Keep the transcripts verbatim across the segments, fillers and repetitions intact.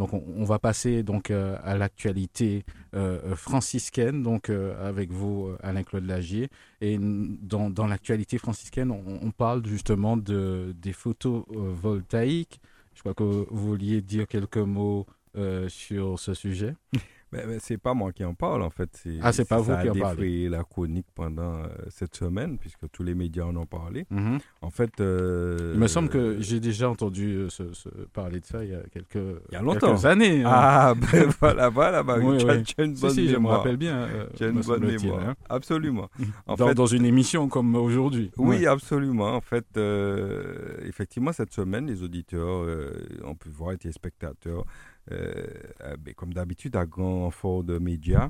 Donc on, on va passer donc euh, à l'actualité euh, franciscaine, donc euh, avec vous Alain-Claude Lagier. Et dans, dans l'actualité franciscaine, on, on parle justement de, des photovoltaïques. Je crois que vous vouliez dire quelques mots euh, sur ce sujet. Mais, mais c'est pas moi qui en parle en fait. C'est, ah, c'est pas vous qui en parlez. Ça a défrayé la chronique pendant euh, cette semaine, puisque tous les médias en ont parlé. Mm-hmm. En fait... Euh, il me semble euh, que j'ai déjà entendu euh, ce, ce, parler de ça il y a quelques, il y a longtemps. quelques années. Hein. Ah, ben voilà, voilà, bah, oui, tu, oui. As, tu as une bonne si, si, mémoire. Je me rappelle bien. Euh, tu as une bonne mémoire, hein. Absolument. En dans, fait, dans une émission comme aujourd'hui. Oui, ouais. Absolument. En fait, euh, effectivement, cette semaine, les auditeurs euh, ont pu voir, les spectateurs, Euh, comme d'habitude, à grand fort de médias,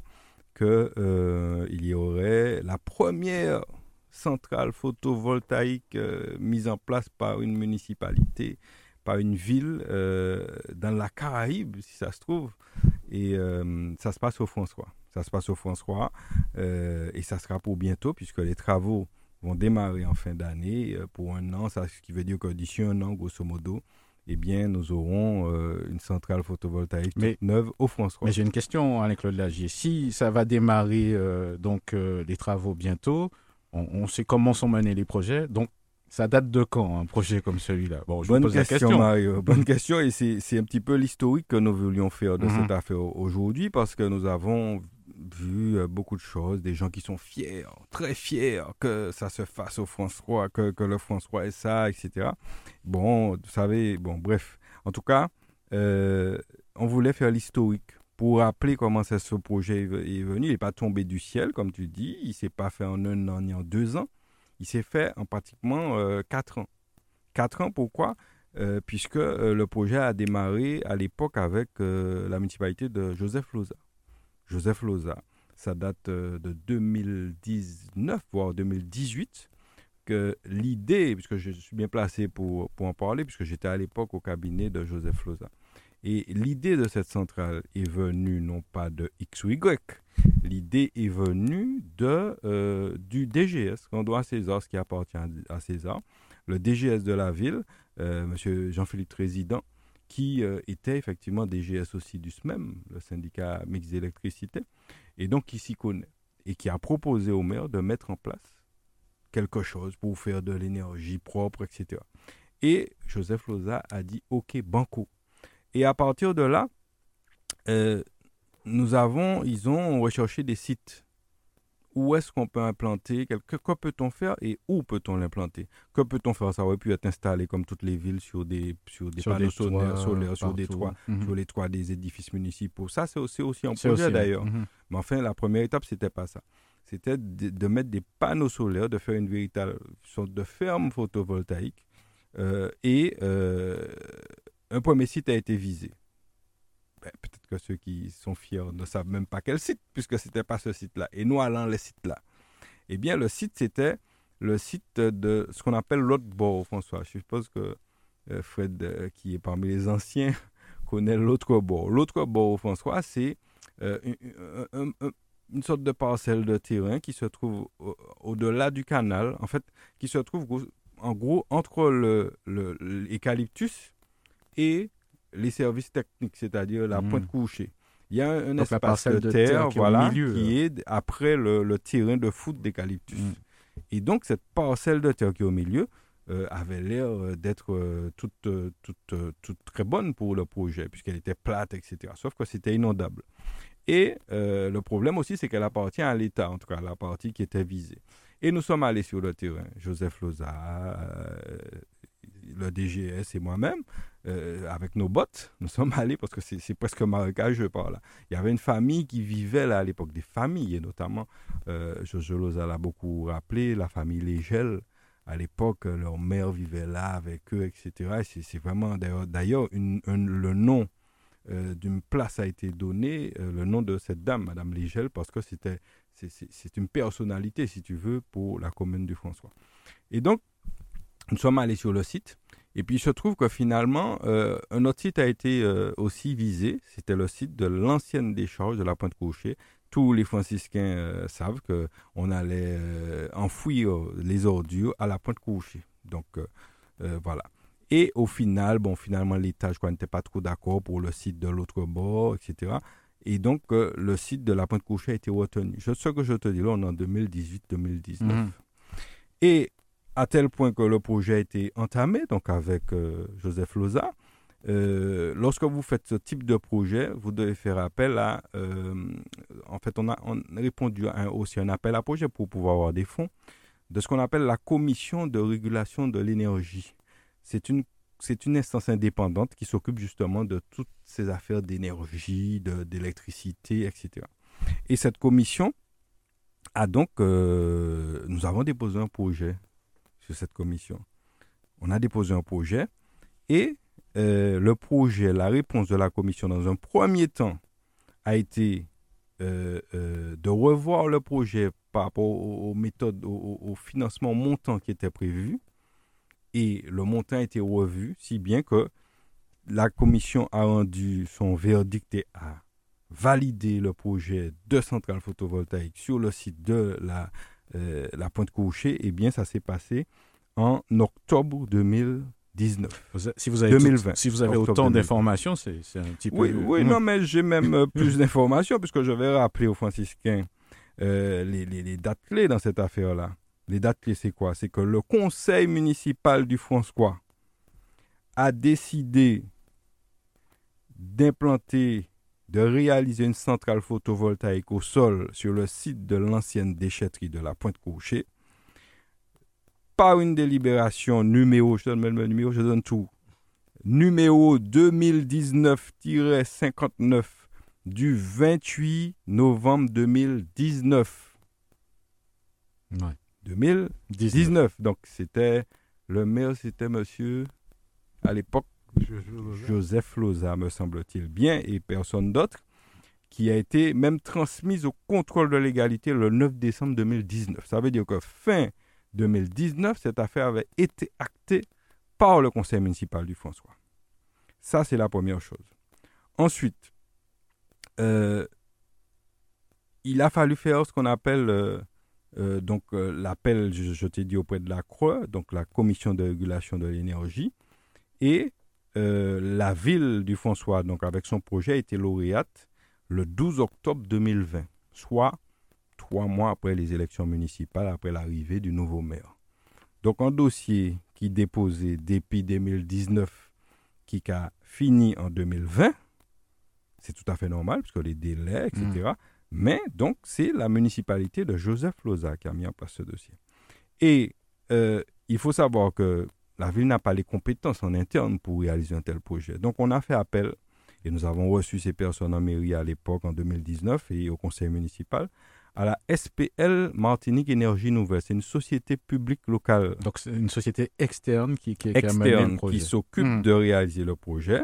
qu'il euh, y aurait la première centrale photovoltaïque euh, mise en place par une municipalité, par une ville, euh, dans la Caraïbe, si ça se trouve. Et euh, ça se passe au François. Ça se passe au François euh, et ça sera pour bientôt, puisque les travaux vont démarrer en fin d'année euh, pour un an, ça, ce qui veut dire que d'ici un an, grosso modo, eh bien, nous aurons euh, une centrale photovoltaïque mais, toute neuve au François. Mais j'ai une question, Alain-Claude Lagier. Si ça va démarrer euh, donc, euh, les travaux bientôt, on, on sait comment sont menés les projets. Donc, ça date de quand, un projet comme celui-là? Bon, je Bonne vous pose question, la question, Mario. Bonne question. Et c'est, c'est un petit peu l'historique que nous voulions faire de mmh. cette affaire aujourd'hui, parce que nous avons vu beaucoup de choses, des gens qui sont fiers, très fiers que ça se fasse au François, que, que le François est ça, et cetera. Bon, vous savez, bon, bref. En tout cas, euh, on voulait faire l'historique pour rappeler comment ça, ce projet est venu. Il n'est pas tombé du ciel, comme tu dis. Il ne s'est pas fait en un an ni en deux ans. Il s'est fait en pratiquement euh, quatre ans. Quatre ans, pourquoi ? Euh, puisque euh, le projet a démarré à l'époque avec euh, la municipalité de Joseph Loza. Joseph Loza, ça date de deux mille dix-neuf, voire deux mille dix-huit, que l'idée, puisque je suis bien placé pour, pour en parler, puisque j'étais à l'époque au cabinet de Joseph Loza. Et l'idée de cette centrale est venue non pas de X ou Y, l'idée est venue de, euh, du D G S, qu'on doit à César, ce qui appartient à César, le D G S de la ville, euh, M. Jean-Philippe Résident, qui euh, était effectivement D G S aussi du S M E M, le syndicat mixte d'électricité, et donc qui s'y connaît, et qui a proposé au maire de mettre en place quelque chose pour faire de l'énergie propre, et cetera. Et Joseph Loza a dit « Ok, banco ». Et à partir de là, euh, nous avons, ils ont recherché des sites. Où est-ce qu'on peut implanter, que, que peut-on faire et où peut-on l'implanter? Que peut-on faire? Ça aurait pu être installé comme toutes les villes sur des, sur des sur panneaux des solaires, solaires sur, des toits, mm-hmm. sur les toits des édifices municipaux. Ça, c'est aussi, aussi un c'est projet aussi, d'ailleurs. Mm-hmm. Mais enfin, la première étape, ce n'était pas ça. C'était de, de mettre des panneaux solaires, de faire une véritable sorte de ferme photovoltaïque. Euh, et euh, un premier site a été visé. Ben, peut-être que ceux qui sont fiers ne savent même pas quel site, puisque ce n'était pas ce site-là. Et nous allons les sites-là. Eh bien, le site, c'était le site de ce qu'on appelle l'autre bord, François. Je suppose que euh, Fred, euh, qui est parmi les anciens, connaît l'autre bord. L'autre bord, François, c'est euh, une, une, une sorte de parcelle de terrain qui se trouve au, au-delà du canal, en fait, qui se trouve en gros entre le, le, l'eucalyptus et les services techniques, c'est-à-dire la mmh. Pointe-Couchée. Il y a un, un espace de terre, de terre qui, voilà, est milieu, qui est après le, le terrain de foot d'eucalyptus. Mmh. Et donc, cette parcelle de terre qui est au milieu euh, avait l'air d'être euh, toute, euh, toute, euh, toute très bonne pour le projet, puisqu'elle était plate, et cetera. Sauf que c'était inondable. Et euh, le problème aussi, c'est qu'elle appartient à l'État, en tout cas, la partie qui était visée. Et nous sommes allés sur le terrain. Joseph Loza, euh, le D G S et moi-même, euh, avec nos bottes, nous sommes allés, parce que c'est, c'est presque marécageux par là. Il y avait une famille qui vivait là à l'époque, des familles, et notamment, euh, Joseph Loza l'a beaucoup rappelé, la famille Légel, à l'époque, leur mère vivait là avec eux, et cetera. Et c'est, c'est vraiment, d'ailleurs, d'ailleurs une, une, le nom euh, d'une place a été donné, euh, le nom de cette dame, Madame Légel, parce que c'était, c'est, c'est, c'est une personnalité, si tu veux, pour la commune du François. Et donc, nous sommes allés sur le site, et puis il se trouve que finalement, euh, un autre site a été euh, aussi visé. C'était le site de l'ancienne décharge de la Pointe-Couchée. Tous les franciscains euh, savent qu'on allait euh, enfouir les ordures à la Pointe-Couchée. Donc, euh, euh, voilà. Et au final, bon, finalement, l'État, je crois, n'était pas trop d'accord pour le site de l'autre bord, et cetera. Et donc, euh, le site de la Pointe-Couchée a été retenu. Je, ce que je te dis là, on est en deux mille dix-huit deux mille dix-neuf. Mmh. Et à tel point que le projet a été entamé, donc avec euh, Joseph Loza, euh, lorsque vous faites ce type de projet, vous devez faire appel à... Euh, en fait, on a, on a répondu à un, aussi un appel à projet pour pouvoir avoir des fonds de ce qu'on appelle la Commission de régulation de l'énergie. C'est une C'est une instance indépendante qui s'occupe justement de toutes ces affaires d'énergie, de, d'électricité, et cetera. Et cette commission a donc... Euh, nous avons déposé un projet sur cette commission. On a déposé un projet et euh, le projet, la réponse de la commission dans un premier temps a été euh, euh, de revoir le projet par rapport aux, aux méthodes, aux, aux financements montants qui étaient prévus. Et le montant a été revu, si bien que la commission a rendu son verdict et a validé le projet de centrale photovoltaïque sur le site de la, euh, la Pointe-Couchée. Eh bien, ça s'est passé en octobre deux mille dix-neuf. Si vous avez, deux mille vingt, si vous avez autant d'informations, c'est, c'est un petit peu... Oui, oui, non, mais j'ai même plus d'informations, puisque je vais rappeler aux franciscains euh, les, les, les dates clés dans cette affaire-là. Les dates clés, c'est quoi? C'est que le conseil municipal du François a décidé d'implanter, de réaliser une centrale photovoltaïque au sol sur le site de l'ancienne déchetterie de la Pointe-Couchée par une délibération numéro, je donne même le numéro, je donne tout, numéro deux mille dix-neuf cinquante-neuf du vingt-huit novembre deux mille dix-neuf. Ouais. deux mille dix-neuf. Donc, c'était le maire, c'était monsieur, à l'époque, Joseph Loza, me semble-t-il bien, et personne d'autre, qui a été même transmise au contrôle de légalité le neuf décembre deux mille dix-neuf. Ça veut dire que fin deux mille dix-neuf, cette affaire avait été actée par le conseil municipal du François. Ça, c'est la première chose. Ensuite, euh, il a fallu faire ce qu'on appelle... Euh, Euh, donc euh, l'appel, je, je t'ai dit, auprès de la C R E, donc la Commission de régulation de l'énergie, et euh, la ville du François, donc avec son projet, a été lauréate le douze octobre deux mille vingt, soit trois mois après les élections municipales, après l'arrivée du nouveau maire. Donc un dossier qui déposait depuis deux mille dix-neuf, qui a fini en deux mille vingt, c'est tout à fait normal, parce que les délais, et cetera, mmh. Mais donc, c'est la municipalité de Joseph Loza qui a mis en place ce dossier. Et euh, il faut savoir que la ville n'a pas les compétences en interne pour réaliser un tel projet. Donc, on a fait appel et nous avons reçu ces personnes en mairie à l'époque, en deux mille dix-neuf, et au conseil municipal, à la S P L Martinique Énergie Nouvelle. C'est une société publique locale. Donc, c'est une société externe qui, qui, externe, qui a mené le projet. Qui s'occupe mmh. de réaliser le projet.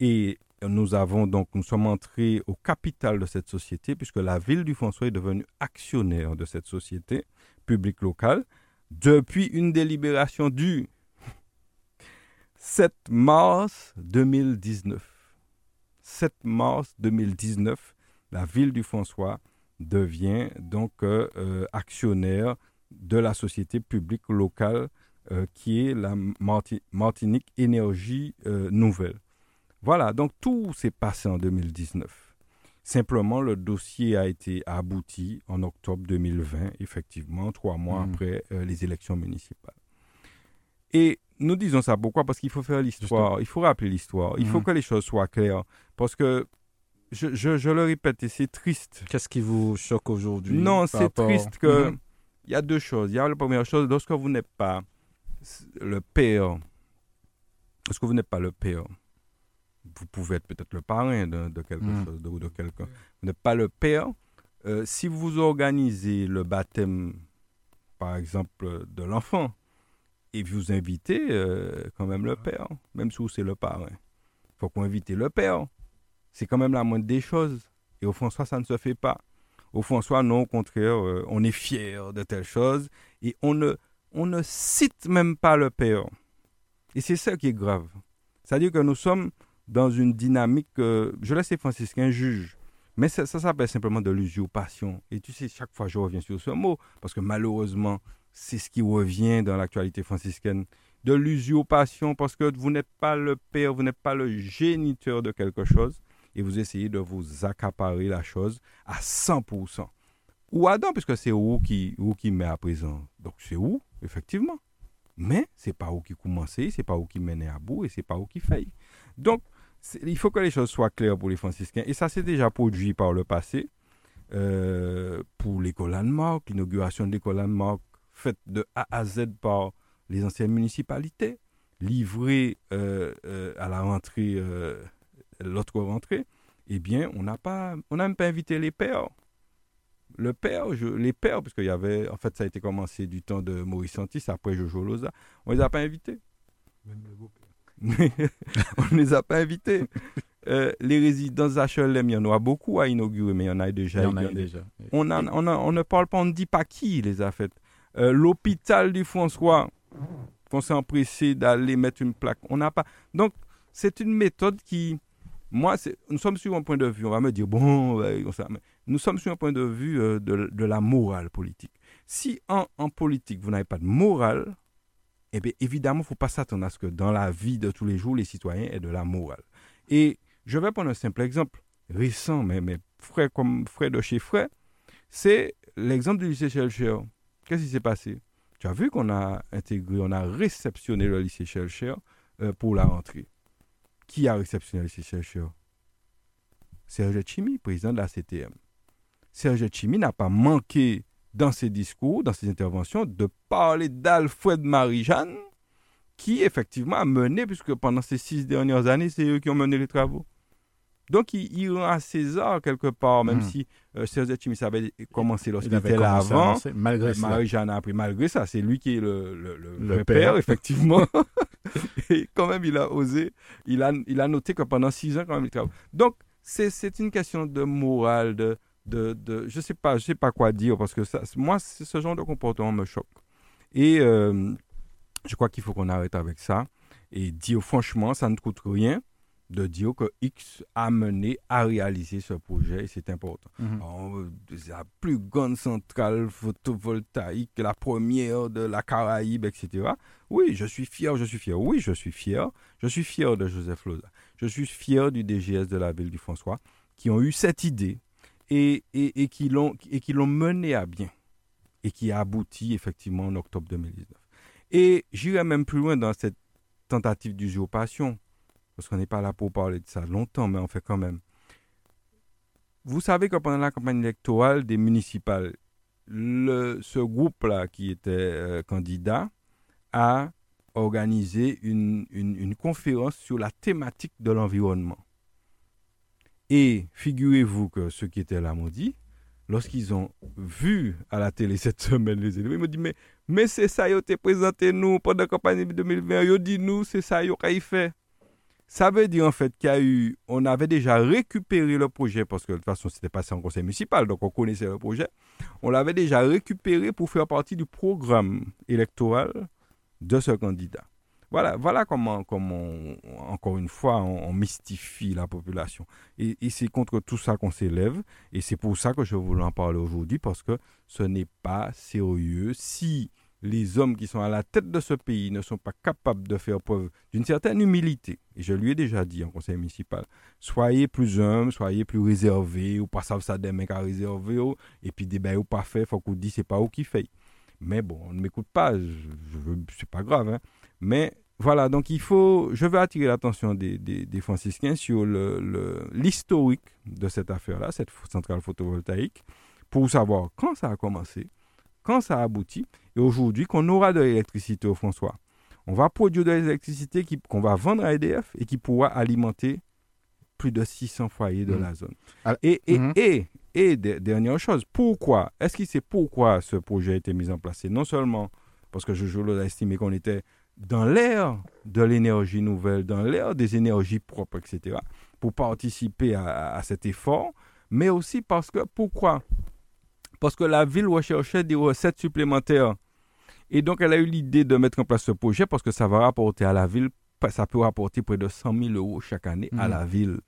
Et... Nous avons donc, nous sommes entrés au capital de cette société, puisque la ville du François est devenue actionnaire de cette société publique locale depuis une délibération du sept mars deux mille dix-neuf. sept mars deux mille dix-neuf, la ville du François devient donc euh, euh, actionnaire de la société publique locale euh, qui est la Marti- Martinique Énergie euh, Nouvelle. Voilà, donc tout s'est passé en deux mille dix-neuf. Simplement, le dossier a été abouti en octobre deux mille vingt, effectivement, trois mois mmh. après euh, les élections municipales. Et nous disons ça pourquoi? Parce qu'il faut faire l'histoire, Justement. il faut rappeler l'histoire, il mmh. faut que les choses soient claires. Parce que, je, je, je le répète, et c'est triste. Qu'est-ce qui vous choque aujourd'hui? Non, c'est rapport... triste que... Il mmh. y a deux choses. Il y a la première chose, lorsque vous n'êtes pas le père, lorsque vous n'êtes pas le père, vous pouvez être peut-être le parrain de, de quelque mmh. chose, de, de quelqu'un, mais pas le père. Euh, si vous organisez le baptême, par exemple, de l'enfant, et vous invitez euh, quand même le père, même si c'est le parrain, il faut qu'on invite le père. C'est quand même la moindre des choses. Et au François, ça ne se fait pas. Au François, non, au contraire, euh, on est fier de telle chose, et on ne, on ne cite même pas le père. Et c'est ça qui est grave. C'est-à-dire que nous sommes dans une dynamique, euh, je laisse les franciscains juger, mais ça, ça s'appelle simplement de l'usurpation. Et tu sais, chaque fois je reviens sur ce mot, parce que malheureusement, c'est ce qui revient dans l'actualité franciscaine, de l'usurpation, parce que vous n'êtes pas le père, vous n'êtes pas le géniteur de quelque chose, et vous essayez de vous accaparer la chose à cent pour cent. Ou Adam, puisque c'est où qui, où qui met à présent. Donc c'est où, effectivement. Mais ce n'est pas où qui commençait, ce n'est pas où qui menait à bout, et ce n'est pas où qui faillit. Donc, il faut que les choses soient claires pour les franciscains. Et ça s'est déjà produit par le passé. Euh, pour l'école Anne-Marc, l'inauguration de l'école Anne-Marc faite de A à Z par les anciennes municipalités, livrée euh, euh, à la rentrée, euh, l'autre rentrée, eh bien, on n'a pas, on n'a même pas invité les pères. Le père, je, les pères, parce qu'il y avait, en fait, ça a été commencé du temps de Maurice Antiste, après Joseph Loza, on ne les a pas invités. Même le beau-père. On ne les a pas invités. Euh, les résidences H L M, il y en aura beaucoup à inaugurer, mais il y en a déjà. En a eu déjà. On, a, on, a, on ne parle pas, on ne dit pas qui les a faites. Euh, l'hôpital du François, qu'on s'est empressé d'aller mettre une plaque, on n'a pas. Donc, c'est une méthode qui. Moi, c'est, nous sommes sur un point de vue, on va me dire, bon, nous sommes sur un point de vue euh, de, de la morale politique. Si en, en politique, vous n'avez pas de morale, eh bien, évidemment, il ne faut pas s'attendre à ce que dans la vie de tous les jours, les citoyens aient de la morale. Et je vais prendre un simple exemple, récent, mais, mais frais comme frais de chez frais, c'est l'exemple du lycée Schoelcher. Qu'est-ce qui s'est passé? Tu as vu qu'on a intégré, on a réceptionné le lycée Schoelcher euh, pour la rentrée. Qui a réceptionné le lycée Schoelcher? Serge Tchémi, président de la C T M. Serge Tchémi n'a pas manqué dans ses discours, dans ses interventions, de parler d'Alfred Marie-Jeanne, qui effectivement a mené, puisque pendant ces six dernières années, c'est eux qui ont mené les travaux. Donc, il, il rend à César quelque part, même mmh. si euh, Serge Tchémi savait commencer lorsqu'il était là avant. Avancer, malgré ça. Marie-Jeanne a appris. Malgré ça, c'est lui qui est le, le, le, le père, père, effectivement. Et quand même, il a osé. Il a, il a noté que pendant six ans, quand même, il travaille. Donc, c'est, c'est une question de morale, de, de, de je ne sais pas, je sais pas quoi dire, parce que ça, moi, ce genre de comportement me choque. Et euh, je crois qu'il faut qu'on arrête avec ça et dire franchement, ça ne coûte rien de dire que X a mené à réaliser ce projet, et c'est important. Mm-hmm. Alors, la plus grande centrale photovoltaïque, la première de la Caraïbe, et cetera. Oui, je suis fier, je suis fier. Oui, je suis fier. Je suis fier de Joseph Loza. Je suis fier du D G S de la ville du François, qui ont eu cette idée et, et, et, qui, l'ont, et qui l'ont menée à bien et qui a abouti effectivement en octobre deux mille dix-neuf. Et j'irai même plus loin dans cette tentative d'usurpation, parce qu'on n'est pas là pour parler de ça longtemps, mais on fait quand même. Vous savez que pendant la campagne électorale des municipales, le, ce groupe-là qui était euh, candidat a organisé une, une, une conférence sur la thématique de l'environnement. Et figurez-vous que ceux qui étaient là m'ont dit, lorsqu'ils ont vu à la télé cette semaine les élèves, ils m'ont dit, mais, mais c'est ça, ils ont été présentés nous pendant la campagne deux mille vingt, ils ont dit nous, c'est ça, ils ont fait. Ça veut dire en fait qu'il y a eu, on avait déjà récupéré le projet, parce que de toute façon c'était passé en conseil municipal, donc on connaissait le projet. On l'avait déjà récupéré pour faire partie du programme électoral de ce candidat. Voilà, voilà comment, comment on, encore une fois, on, on mystifie la population. Et, et c'est contre tout ça qu'on s'élève, et c'est pour ça que je voulais en parler aujourd'hui, parce que ce n'est pas sérieux si les hommes qui sont à la tête de ce pays ne sont pas capables de faire preuve d'une certaine humilité. Et je lui ai déjà dit en conseil municipal, soyez plus humbles, soyez plus réservés, ou pas savez ça des mecs à réserver, ou, et puis des bails ou pas fait, il faut qu'on dise c'est pas où qui fait. Mais bon, on ne m'écoute pas, je, je, c'est pas grave. Hein. Mais voilà, donc il faut, je veux attirer l'attention des, des, des franciscains sur le, le, l'historique de cette affaire-là, cette centrale photovoltaïque, pour savoir quand ça a commencé, quand ça aboutit, et aujourd'hui qu'on aura de l'électricité au François. On va produire de l'électricité qui, qu'on va vendre à E D F et qui pourra alimenter plus de six cents foyers de mmh. la zone. Alors, et, et, mmh. et, et, et de, dernière chose, pourquoi? Est-ce qu'il sait pourquoi ce projet a été mis en place? C'est non seulement parce que Jojo Loza a estimé qu'on était dans l'ère de l'énergie nouvelle, dans l'ère des énergies propres, et cetera, pour participer à, à, à cet effort, mais aussi parce que, pourquoi? Parce que la ville recherchait des recettes supplémentaires. Et donc, elle a eu l'idée de mettre en place ce projet parce que ça va rapporter à la ville, ça peut rapporter près de cent mille euros chaque année mmh. à la ville.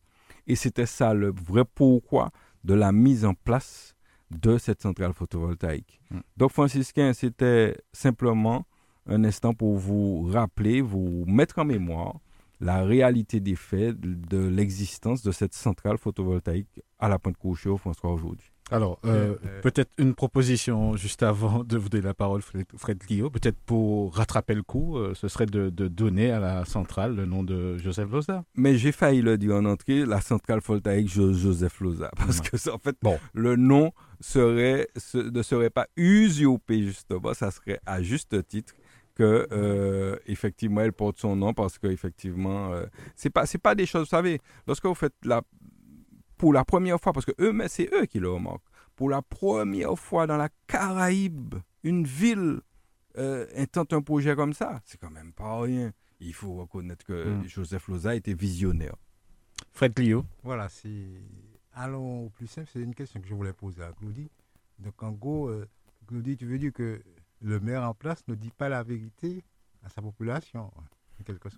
Et c'était ça le vrai pourquoi de la mise en place de cette centrale photovoltaïque. Mmh. Donc, franciscain, c'était simplement un instant pour vous rappeler, vous mettre en mémoire la réalité des faits de l'existence de cette centrale photovoltaïque à la Pointe-Couchée au François aujourd'hui. Alors, euh, euh, peut-être une proposition juste avant de vous donner la parole, Fred, Fred Clio, peut-être pour rattraper le coup, euh, ce serait de, de donner à la centrale le nom de Joseph Loza. Mais j'ai failli le dire en entrée, la centrale photovoltaïque Joseph Loza, parce ouais. que en fait, bon, le nom serait, ce, ne serait pas usurpé justement, ça serait à juste titre que euh, effectivement elle porte son nom, parce que effectivement, euh, c'est pas, c'est pas des choses, vous savez, lorsque vous faites la pour la première fois, parce que eux, mais c'est eux qui le remarquent, pour la première fois dans la Caraïbe, une ville euh, intente un projet comme ça, c'est quand même pas rien. Il faut reconnaître que mmh. Joseph Loza était visionnaire. Fred Clio. Voilà, c'est... Allons au plus simple, c'est une question que je voulais poser à Claudie. Donc en gros, euh, Claudie, tu veux dire que le maire en place ne dit pas la vérité à sa population ?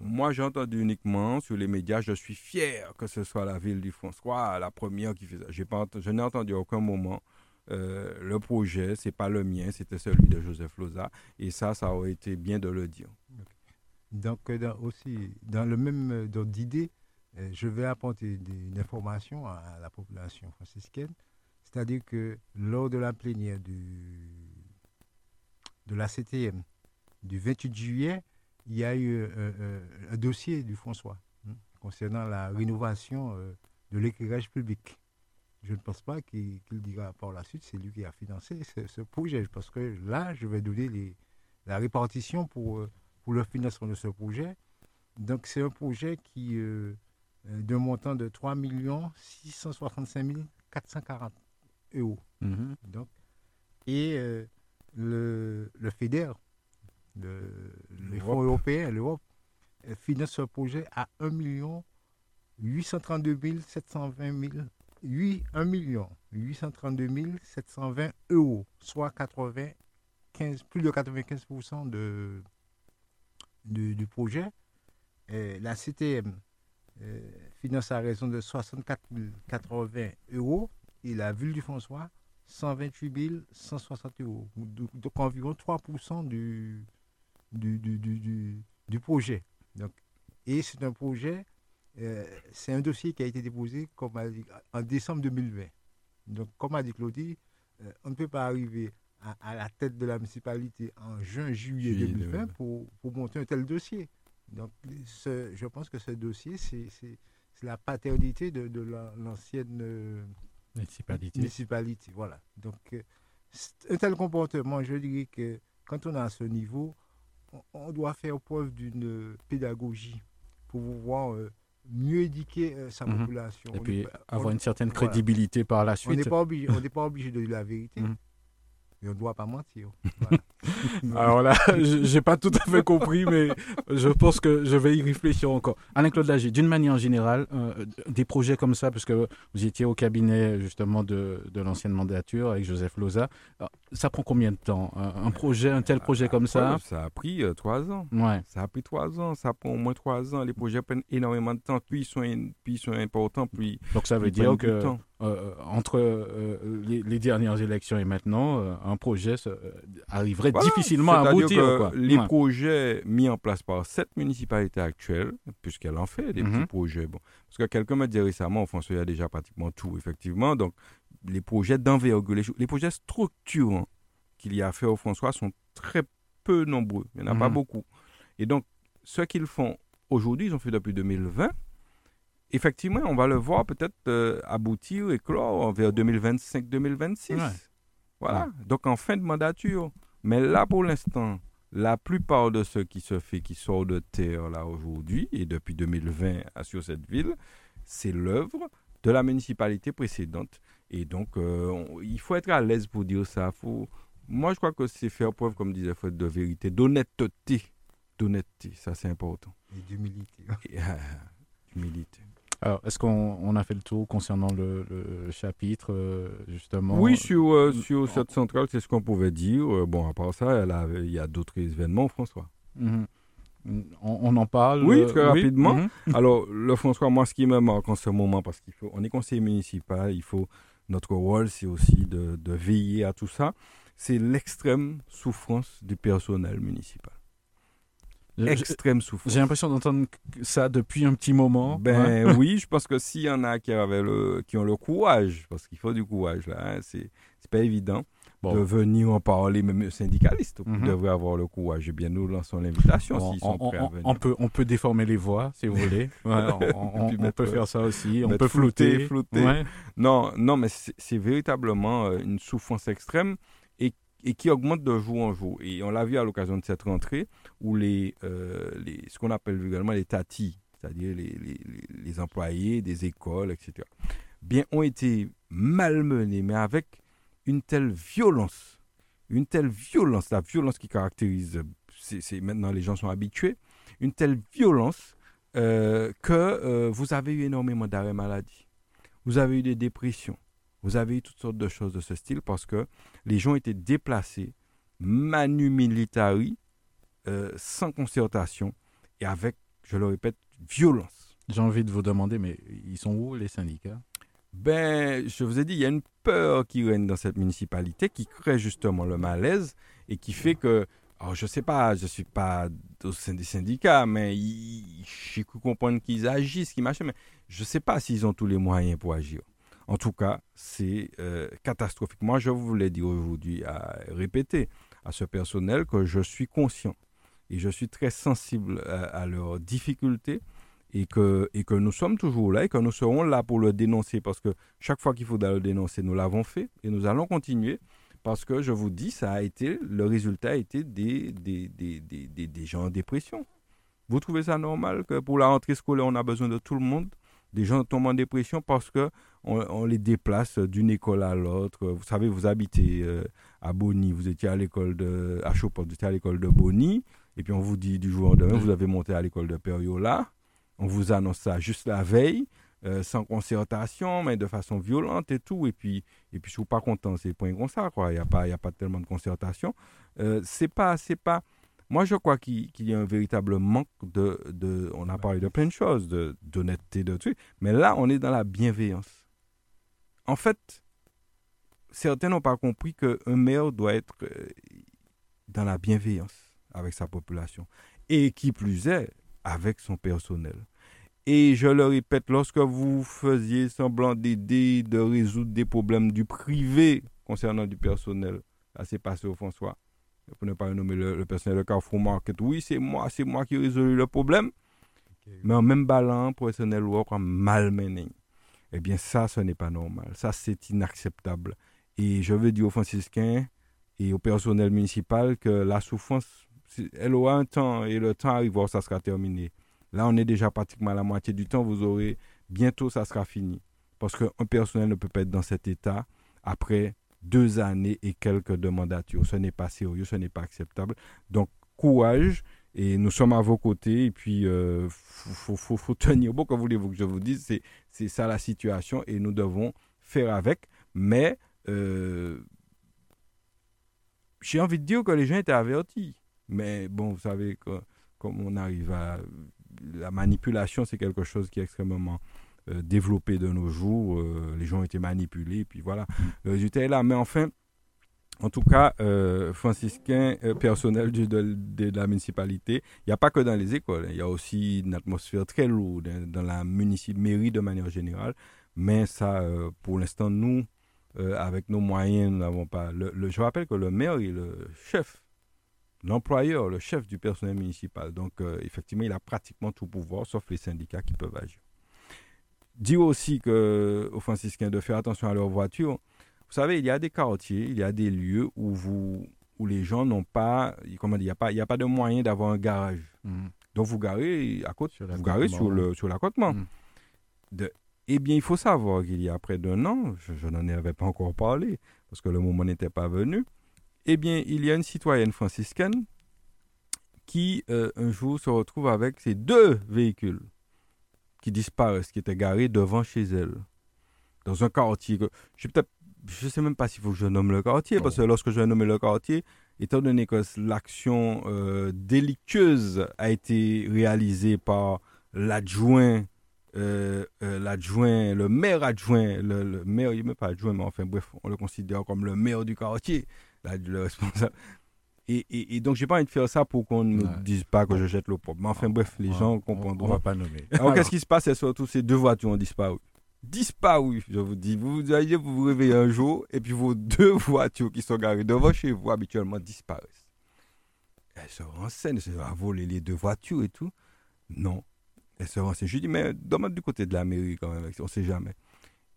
Moi, j'ai entendu uniquement sur les médias, je suis fier que ce soit la ville du François, la première qui fait ça. J'ai pas, je n'ai entendu à aucun moment euh, le projet, ce n'est pas le mien, c'était celui de Joseph Loza. Et ça, ça aurait été bien de le dire. Okay. Donc, dans, aussi, dans le même ordre d'idée, je vais apporter des informations à, à la population franciscaine. C'est-à-dire que lors de la plénière du, de la C T M du vingt-huit juillet, il y a eu euh, euh, un dossier du François hein, concernant la rénovation euh, de l'éclairage public. Je ne pense pas qu'il, qu'il dira par la suite, c'est lui qui a financé ce, ce projet. Parce que là, je vais donner les, la répartition pour, pour le financement de ce projet. Donc, c'est un projet qui, euh, d'un montant de trois millions six cent soixante-cinq mille quatre cent quarante euros. Mm-hmm. Donc, et euh, le, le F E D E R, Le, les fonds européens, l'Europe, finance ce projet à un million huit cent trente-deux mille sept cent vingt euros, soit quatre-vingt-quinze, plus de quatre-vingt-quinze pour cent de, de, du projet. Et la C T M euh, finance à raison de soixante-quatre mille quatre-vingts euros et la ville du François, cent vingt-huit mille cent soixante euros. Donc, donc environ trois pour cent du... Du, du, du, du projet. Donc, et c'est un projet, euh, c'est un dossier qui a été déposé comme a dit, en décembre deux mille vingt. Donc, comme a dit Claudie, euh, on ne peut pas arriver à, à la tête de la municipalité en juin, juillet deux mille vingt pour, pour monter un tel dossier. Donc, ce, je pense que ce dossier, c'est, c'est, c'est la paternité de, de la, l'ancienne euh, municipalité. municipalité. Voilà. Donc, euh, un tel comportement, je dirais que quand on est à ce niveau, on doit faire preuve d'une pédagogie pour pouvoir euh, mieux éduquer euh, sa mmh. population. Et on puis est, avoir on, une certaine voilà. crédibilité par la suite. On n'est pas obligé, on n'est pas obligé de dire la vérité. Mmh. Et on ne doit pas mentir. Voilà. Alors là, je n'ai pas tout à fait compris, mais je pense que je vais y réfléchir encore. Alain-Claude Lagier, d'une manière générale, euh, des projets comme ça, parce que vous étiez au cabinet justement de, de l'ancienne mandature avec Joseph Loza, alors, ça prend combien de temps un projet, un tel projet comme ça? Ça a pris euh, trois ans. Ouais. Ça a pris trois ans, ça prend au moins trois ans. Les projets prennent énormément de temps, puis ils sont, puis ils sont importants, puis donc ça veut dire que... Euh, entre euh, les, les dernières élections et maintenant, euh, un projet euh, arriverait voilà, difficilement à aboutir. Que quoi. Les ouais. projets mis en place par cette municipalité actuelle, puisqu'elle en fait des mm-hmm. petits projets. Bon, parce que quelqu'un m'a dit récemment, François, il y a déjà pratiquement tout, effectivement. Donc, les projets d'envergure, les, les projets structurants qu'il y a à faire au François sont très peu nombreux. Il n'y en a mm-hmm. pas beaucoup. Et donc, ce qu'ils font aujourd'hui, ils ont fait depuis deux mille vingt. Effectivement, on va le voir peut-être euh, aboutir et clore vers deux mille vingt-cinq deux mille vingt-six. Ouais. Voilà, ouais. Donc en fin de mandature. Mais là, pour l'instant, la plupart de ceux qui se fait, qui sortent de terre là aujourd'hui et depuis deux mille vingt sur cette ville, c'est l'œuvre de la municipalité précédente. Et donc, euh, on, il faut être à l'aise pour dire ça. Faut... Moi, je crois que c'est faire preuve, comme disait Fred, de vérité, d'honnêteté. D'honnêteté, ça c'est important. Et d'humilité. Et, euh, d'humilité. Alors, est-ce qu'on on a fait le tour concernant le, le chapitre, euh, justement? Oui, sur, euh, sur cette centrale, c'est ce qu'on pouvait dire. Euh, bon, à part ça, elle a, il y a d'autres événements, François. Mm-hmm. On, on en parle? Oui, très euh, rapidement. Oui. Mm-hmm. Alors, le François, moi, ce qui me marque en ce moment, parce qu'on est conseiller municipal, il faut, notre rôle, c'est aussi de, de veiller à tout ça, c'est l'extrême souffrance du personnel municipal. extrême souffrance. J'ai l'impression d'entendre ça depuis un petit moment. Ben hein. Oui, je pense que s'il y en a qui, avaient le, qui ont le courage, parce qu'il faut du courage, là, hein, c'est, c'est pas évident. Bon. De venir en parler, même aux syndicalistes, mm-hmm. devraient avoir le courage. Eh bien, nous lançons l'invitation bon, s'ils sont on, prêts on, à venir. On peut, on peut déformer les voix, si vous voulez. Ouais, on on, on mettre, peut faire ça aussi. On peut flouter. flouter. Ouais. Non, non, mais c'est, c'est véritablement une souffrance extrême et, et qui augmente de jour en jour. Et on l'a vu à l'occasion de cette rentrée où les, euh, les, ce qu'on appelle vulgairement les tatis, c'est-à-dire les, les, les employés des écoles, et cetera, bien, ont été malmenés, mais avec une telle violence, une telle violence, la violence qui caractérise, c'est, c'est, maintenant les gens sont habitués, une telle violence euh, que euh, vous avez eu énormément d'arrêts maladie, vous avez eu des dépressions, vous avez eu toutes sortes de choses de ce style parce que les gens étaient déplacés, manu militari, euh, sans concertation et avec, je le répète, violence. J'ai envie de vous demander, mais ils sont où les syndicats ? Ben, je vous ai dit, il y a une peur qui règne dans cette municipalité qui crée justement le malaise et qui fait que, alors je ne sais pas, je ne suis pas au sein des syndicats, mais ils, j'ai cru comprendre qu'ils agissent, qu'ils machin, mais je ne sais pas s'ils ont tous les moyens pour agir. En tout cas, c'est euh, catastrophique. Moi, je voulais dire aujourd'hui, à répéter à ce personnel que je suis conscient et je suis très sensible à, à leurs difficultés. Et que, et que nous sommes toujours là et que nous serons là pour le dénoncer parce que chaque fois qu'il faudra le dénoncer, nous l'avons fait et nous allons continuer parce que, je vous dis, ça a été, le résultat a été des, des, des, des, des, des gens en dépression. Vous trouvez ça normal que pour la rentrée scolaire, on a besoin de tout le monde? Des gens tombent en dépression parce qu'on on les déplace d'une école à l'autre. Vous savez, vous habitez euh, à Bonny, vous étiez à l'école de, à Chopin, vous étiez à l'école de Bonny et puis on vous dit du jour au lendemain, vous avez monté à l'école de Periola. On vous annonce ça juste la veille, euh, sans concertation, mais de façon violente et tout. Et puis, et puis je ne suis pas content, c'est point comme ça, quoi. Il n'y a pas, il n'y a pas tellement de concertation. Euh, c'est pas, c'est pas... Moi, je crois qu'il, qu'il y a un véritable manque de... de on a parlé de plein de choses, de, d'honnêteté, de trucs. Mais là, on est dans la bienveillance. En fait, certains n'ont pas compris qu'un maire doit être dans la bienveillance avec sa population. Et qui plus est, avec son personnel. Et je le répète, lorsque vous faisiez semblant d'aider, de résoudre des problèmes du privé concernant du personnel, ça s'est passé au François, pour ne pas nommer le, le personnel de Carrefour Market, oui, c'est moi, c'est moi qui ai résolu le problème, okay. Mais en même balance, personnel ou encore malmené. Eh bien, ça, ce n'est pas normal. Ça, c'est inacceptable. Et je veux dire aux franciscains et au personnel municipal que la souffrance, elle aura un temps et le temps arrivera, ça sera terminé. Là, on est déjà pratiquement à la moitié du temps. Vous aurez bientôt, ça sera fini. Parce qu'un personnel ne peut pas être dans cet état après deux années et quelques de mandature. Ce n'est pas sérieux, ce n'est pas acceptable. Donc, courage et nous sommes à vos côtés. Et puis, il euh, faut, faut, faut tenir bon, comme voulez-vous que je vous dise. C'est, c'est ça la situation et nous devons faire avec. Mais euh, j'ai envie de dire que les gens étaient avertis. Mais bon, vous savez, que, comme on arrive à... La manipulation, c'est quelque chose qui est extrêmement euh, développé de nos jours. Euh, les gens ont été manipulés, puis voilà, le résultat est là. Mais enfin, en tout cas, euh, franciscain, euh, personnel de, de, de la municipalité, il n'y a pas que dans les écoles. Il y a aussi une atmosphère très lourde hein, dans la munici- mairie de manière générale. Mais ça, euh, pour l'instant, nous, euh, avec nos moyens, nous n'avons pas... Le, le, je rappelle que le maire est le chef. L'employeur, le chef du personnel municipal. Donc, euh, effectivement, il a pratiquement tout pouvoir, sauf les syndicats qui peuvent agir. Dire aussi que, aux franciscains de faire attention à leur voiture. Vous savez, il y a des quartiers, il y a des lieux où, vous, où les gens n'ont pas... Comment dire, il n'y a, a pas de moyen d'avoir un garage. Mmh. Donc, vous garez, à côté, sur, vous garez sur, le, sur l'accotement. Mmh. De, eh bien, il faut savoir qu'il y a près d'un an, je, je n'en avais pas encore parlé, parce que le moment n'était pas venu, eh bien, il y a une citoyenne franciscaine qui, euh, un jour, se retrouve avec ses deux véhicules qui disparaissent, qui étaient garés devant chez elle, dans un quartier. Que, je ne sais même pas s'il faut que je nomme le quartier, oh. Parce que lorsque je nomme le quartier, étant donné que l'action euh, délictueuse a été réalisée par l'adjoint, euh, euh, l'adjoint, le maire adjoint, le, le maire, il n'est même pas adjoint, mais enfin bref, on le considère comme le maire du quartier, le responsable, Et, et, et donc, je n'ai pas envie de faire ça pour qu'on ne ouais. me dise pas que je jette l'eau propre. Mais enfin, ouais. bref, les ouais. gens comprendront. On ne va pas nommer. Alors, qu'est-ce qui se passe? Et surtout, ces deux voitures ont disparu. Disparu, je vous dis. Vous, vous allez vous réveiller un jour et puis vos deux voitures qui sont garées devant chez vous habituellement disparaissent. Elles se renseignent, elles se volent les deux voitures et tout. Non, elles se renseignent. Je dis, mais demande du côté de la mairie quand même, on ne sait jamais.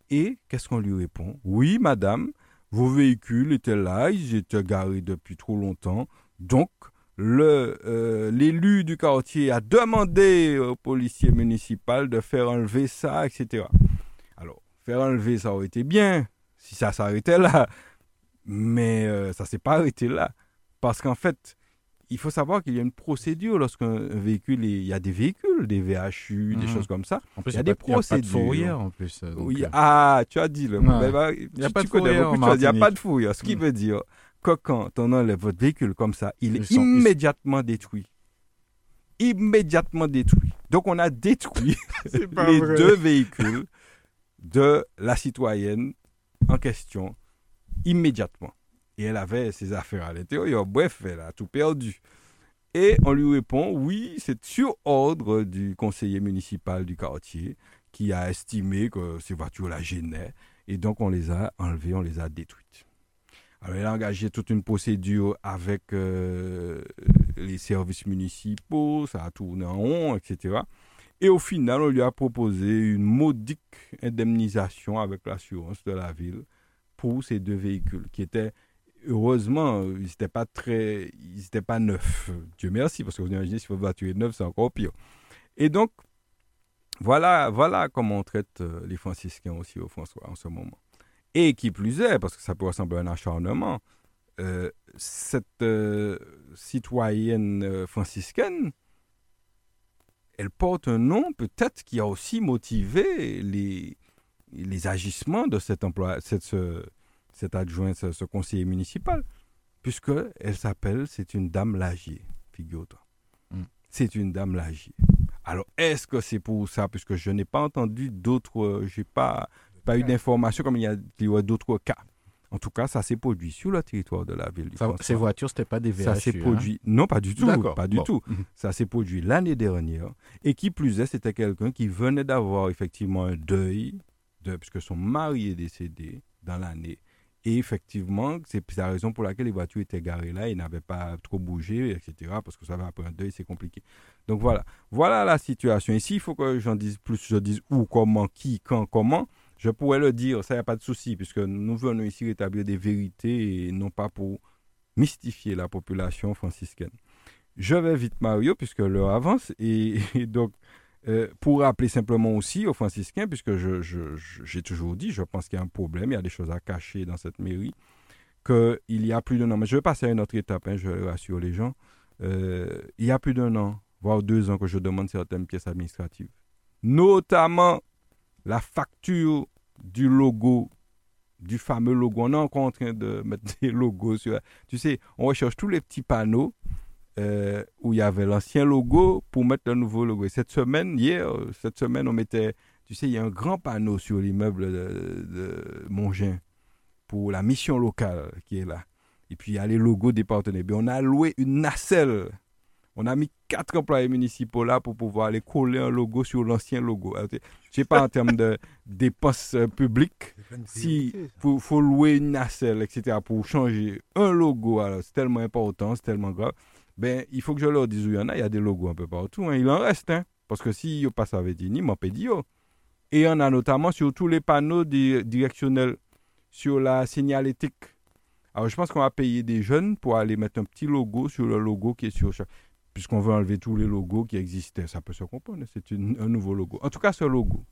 Et qu'est-ce qu'on lui répond? Oui, madame, vos véhicules étaient là, ils étaient garés depuis trop longtemps. Donc, le, euh, l'élu du quartier a demandé au policier municipal de faire enlever ça, et cetera. Alors, faire enlever, ça aurait été bien si ça s'arrêtait là. Mais euh, ça ne s'est pas arrêté là. Parce qu'en fait, il faut savoir qu'il y a une procédure lorsqu'un véhicule, est, il y a des véhicules, des V H U, mmh. des choses comme ça. En plus, il y a, y a des pas, procédures. Il n'y a pas de fourrière en plus. Donc... Oui, ah, tu as dit. Le... Bah, bah, il n'y a, a pas de fourrière. Il n'y a pas de fourrière. Ce qui mmh. veut dire que quand on enlève votre véhicule comme ça, il est immédiatement plus... détruit. Immédiatement détruit. Donc, on a détruit les vrai. deux véhicules de la citoyenne en question immédiatement. Et elle avait ses affaires à l'intérieur. Bref, elle a tout perdu. Et on lui répond, oui, c'est sur ordre du conseiller municipal du quartier qui a estimé que ces voitures-là gênaient. Et donc, on les a enlevées, on les a détruites. Alors, elle a engagé toute une procédure avec euh, les services municipaux. Ça a tourné en rond, et cetera. Et au final, on lui a proposé une modique indemnisation avec l'assurance de la ville pour ces deux véhicules qui étaient... Heureusement, ils n'étaient pas très, ils n'étaient pas neufs. Dieu merci, parce que vous imaginez, si votre voiture est neuve, c'est encore pire. Et donc, voilà, voilà comment on traite les franciscains aussi au François en ce moment. Et qui plus est, parce que ça peut ressembler à un acharnement, euh, cette euh, citoyenne franciscaine, elle porte un nom peut-être qui a aussi motivé les, les agissements de cet emploi, cette ce, cette adjointe, ce, ce conseiller municipal, puisqu'elle s'appelle, c'est une dame Lagier, figure-toi. Mm. C'est une dame Lagier. Alors, est-ce que c'est pour ça, puisque je n'ai pas entendu d'autres, je n'ai pas, pas eu d'informations comme il y a, il y a d'autres cas. En tout cas, ça s'est produit sur le territoire de la ville du François. Ces voitures, ce n'était pas des V H U. Ça s'est produit, hein? Non, pas du tout. D'accord. Pas du bon. tout. Mm-hmm. Ça s'est produit l'année dernière. Et qui plus est, c'était quelqu'un qui venait d'avoir effectivement un deuil, de, puisque son mari est décédé dans l'année. Et effectivement, c'est la raison pour laquelle les voitures étaient garées là, ils n'avaient pas trop bougé, et cetera. Parce que ça va après un deuil, c'est compliqué. Donc voilà, voilà la situation. Ici, il faut que j'en dise plus, je dise où, comment, qui, quand, comment. Je pourrais le dire, ça, il n'y a pas de souci, puisque nous venons ici rétablir des vérités et non pas pour mystifier la population franciscaine. Je vais vite, Mario, puisque l'heure avance. Et, et donc, euh, pour rappeler simplement aussi aux franciscains, puisque je, je, je, j'ai toujours dit, je pense qu'il y a un problème, il y a des choses à cacher dans cette mairie, qu'il y a plus d'un an, mais je vais passer à une autre étape, hein, je rassure les gens, euh, il y a plus d'un an, voire deux ans que je demande certaines pièces administratives, notamment la facture du logo, du fameux logo. On est encore en train de mettre des logos sur... Tu sais, on recherche tous les petits panneaux Euh, où il y avait l'ancien logo pour mettre le nouveau logo. Et cette semaine, hier, cette semaine, on mettait, tu sais, il y a un grand panneau sur l'immeuble de, de Mongin pour la mission locale qui est là. Et puis, il y a les logos des partenaires. Mais on a loué une nacelle. On a mis quatre employés municipaux là pour pouvoir aller coller un logo sur l'ancien logo. Alors, je ne sais pas en termes de dépenses publiques, s'il faut, faut louer une nacelle, et cetera, pour changer un logo. Alors, c'est tellement important, c'est tellement grave. Ben, il faut que je leur dise où il y en a. Il y a des logos un peu partout. Hein. Il en reste. Hein. Parce que si yo passe avec Dini, m'en pédio. Et il y en a notamment sur tous les panneaux di- directionnels, sur la signalétique. Alors, je pense qu'on va payer des jeunes pour aller mettre un petit logo sur le logo qui est sur chaque... Puisqu'on veut enlever tous les logos qui existaient. Ça peut se comprendre. C'est une, un nouveau logo. En tout cas, ce logo.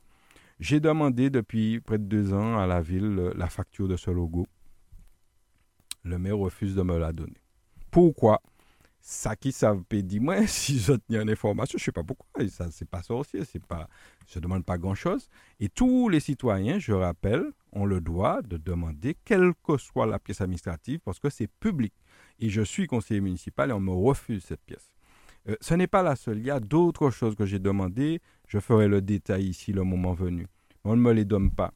J'ai demandé depuis près de deux ans à la ville la facture de ce logo. Le maire refuse de me la donner. Pourquoi? Ça qui savent pas, dis-moi, si je tiens une information, je ne sais pas pourquoi, et ça, c'est pas sorcier, c'est pas, je ne demande pas grand-chose. Et tous les citoyens, je rappelle, ont le droit de demander quelle que soit la pièce administrative, parce que c'est public. Et je suis conseiller municipal et on me refuse cette pièce. Euh, ce n'est pas la seule, il y a d'autres choses que j'ai demandées, je ferai le détail ici le moment venu. On ne me les donne pas.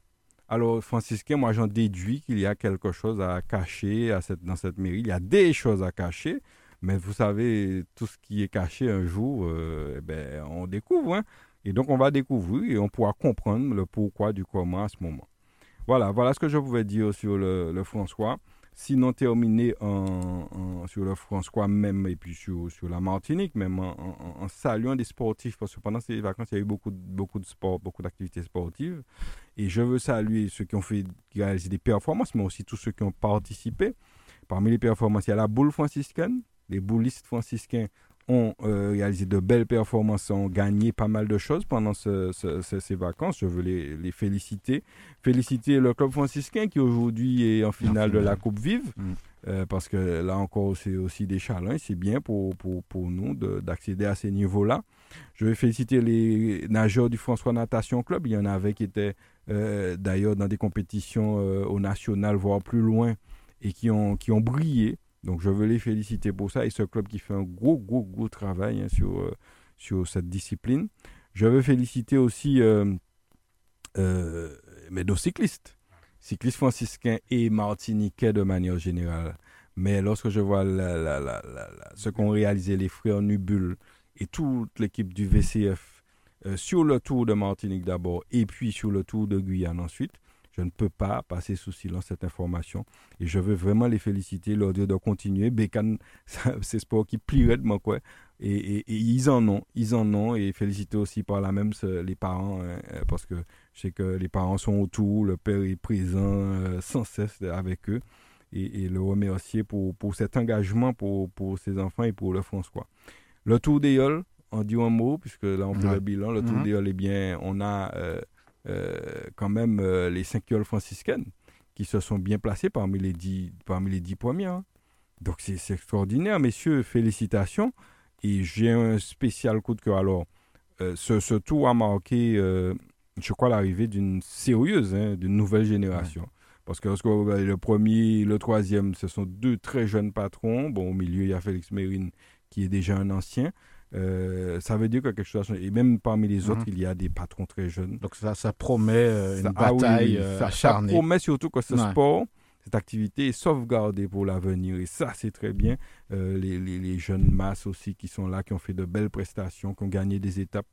Alors, franciscain, moi, j'en déduis qu'il y a quelque chose à cacher à cette, dans cette mairie. Il y a des choses à cacher, mais vous savez, tout ce qui est caché un jour, euh, eh ben, on découvre. Hein? Et donc, on va découvrir et on pourra comprendre le pourquoi du comment à ce moment. Voilà, voilà ce que je pouvais dire sur le, le François. Sinon, terminé en, en, sur le François même et puis sur, sur la Martinique, même en, en, en saluant des sportifs, parce que pendant ces vacances, il y a eu beaucoup, beaucoup de sport, beaucoup d'activités sportives. Et je veux saluer ceux qui ont fait réaliser des performances, mais aussi tous ceux qui ont participé. Parmi les performances, il y a la boule franciscaine. Les boulistes franciscains ont euh, réalisé de belles performances, ont gagné pas mal de choses pendant ce, ce, ce, ces vacances. Je veux les, les féliciter. Féliciter le club franciscain qui aujourd'hui est en finale de la Coupe Vive, mmh. euh, parce que là encore, c'est aussi des challenges. C'est bien pour, pour, pour nous de, d'accéder à ces niveaux-là. Je vais féliciter les nageurs du François Natation Club. Il y en avait qui étaient euh, d'ailleurs dans des compétitions euh, au national, voire plus loin, et qui ont, qui ont brillé. Donc, je veux les féliciter pour ça. Et ce club qui fait un gros, gros, gros travail hein, sur, euh, sur cette discipline. Je veux féliciter aussi euh, euh, mes deux cyclistes, cyclistes franciscains et martiniquais de manière générale. Mais lorsque je vois la, la, la, la, la, ce qu'ont réalisé les frères Nubul et toute l'équipe du V C F euh, sur le Tour de Martinique d'abord et puis sur le Tour de Guyane ensuite, je ne peux pas passer sous silence cette information. Et je veux vraiment les féliciter, leur dire de continuer. Bécane, c'est sport qui plierait de moi, quoi. Et, et, et ils en ont, ils en ont. Et féliciter aussi par là même les parents, hein, parce que je sais que les parents sont autour, le père est présent euh, sans cesse avec eux. Et, et le remercier pour, pour cet engagement pour, pour ses enfants et pour le François. Le Tour des Yoles, on dit un mot, puisque là on fait le bilan. Le Tour mmh. des Yoles, eh bien, on a... Euh, Euh, quand même euh, les cinq yoles franciscaines qui se sont bien placées parmi les dix, parmi les dix premières. Hein. Donc c'est, c'est extraordinaire, messieurs, félicitations. Et j'ai un spécial coup de cœur. Alors, euh, ce, ce tour a marqué, euh, je crois, l'arrivée d'une sérieuse, hein, d'une nouvelle génération. Ouais. Parce que lorsque euh, le premier, le troisième, ce sont deux très jeunes patrons. Bon, au milieu, il y a Félix Mérine qui est déjà un ancien. Euh, ça veut dire que quelque chose a changé. Et même parmi les autres, mmh. il y a des patrons très jeunes. Donc ça, ça promet euh, une ça, bataille ah oui, euh, ça, acharnée. Ça promet surtout que ce ouais. sport, cette activité est sauvegardée pour l'avenir. Et ça, c'est très bien. Euh, les, les, les jeunes masses aussi qui sont là, qui ont fait de belles prestations, qui ont gagné des étapes.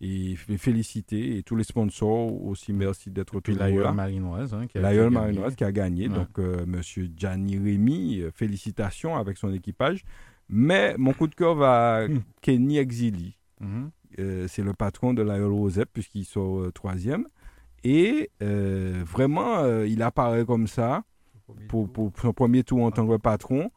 Et les féliciter. Et tous les sponsors aussi, merci d'être tous là. L'aïeule marinoise, hein, qui, a l'aïeule marinoise qui a gagné. Ouais. Donc, euh, monsieur Gianni Rémi, euh, félicitations avec son équipage. Mais mon coup de cœur va à mmh. Kenny Exili. Mmh. Euh, c'est le patron de l'Aïeul Rosette, puisqu'il sort euh, troisième. Et euh, vraiment, euh, il apparaît comme ça pour, pour son premier tour en tant que patron.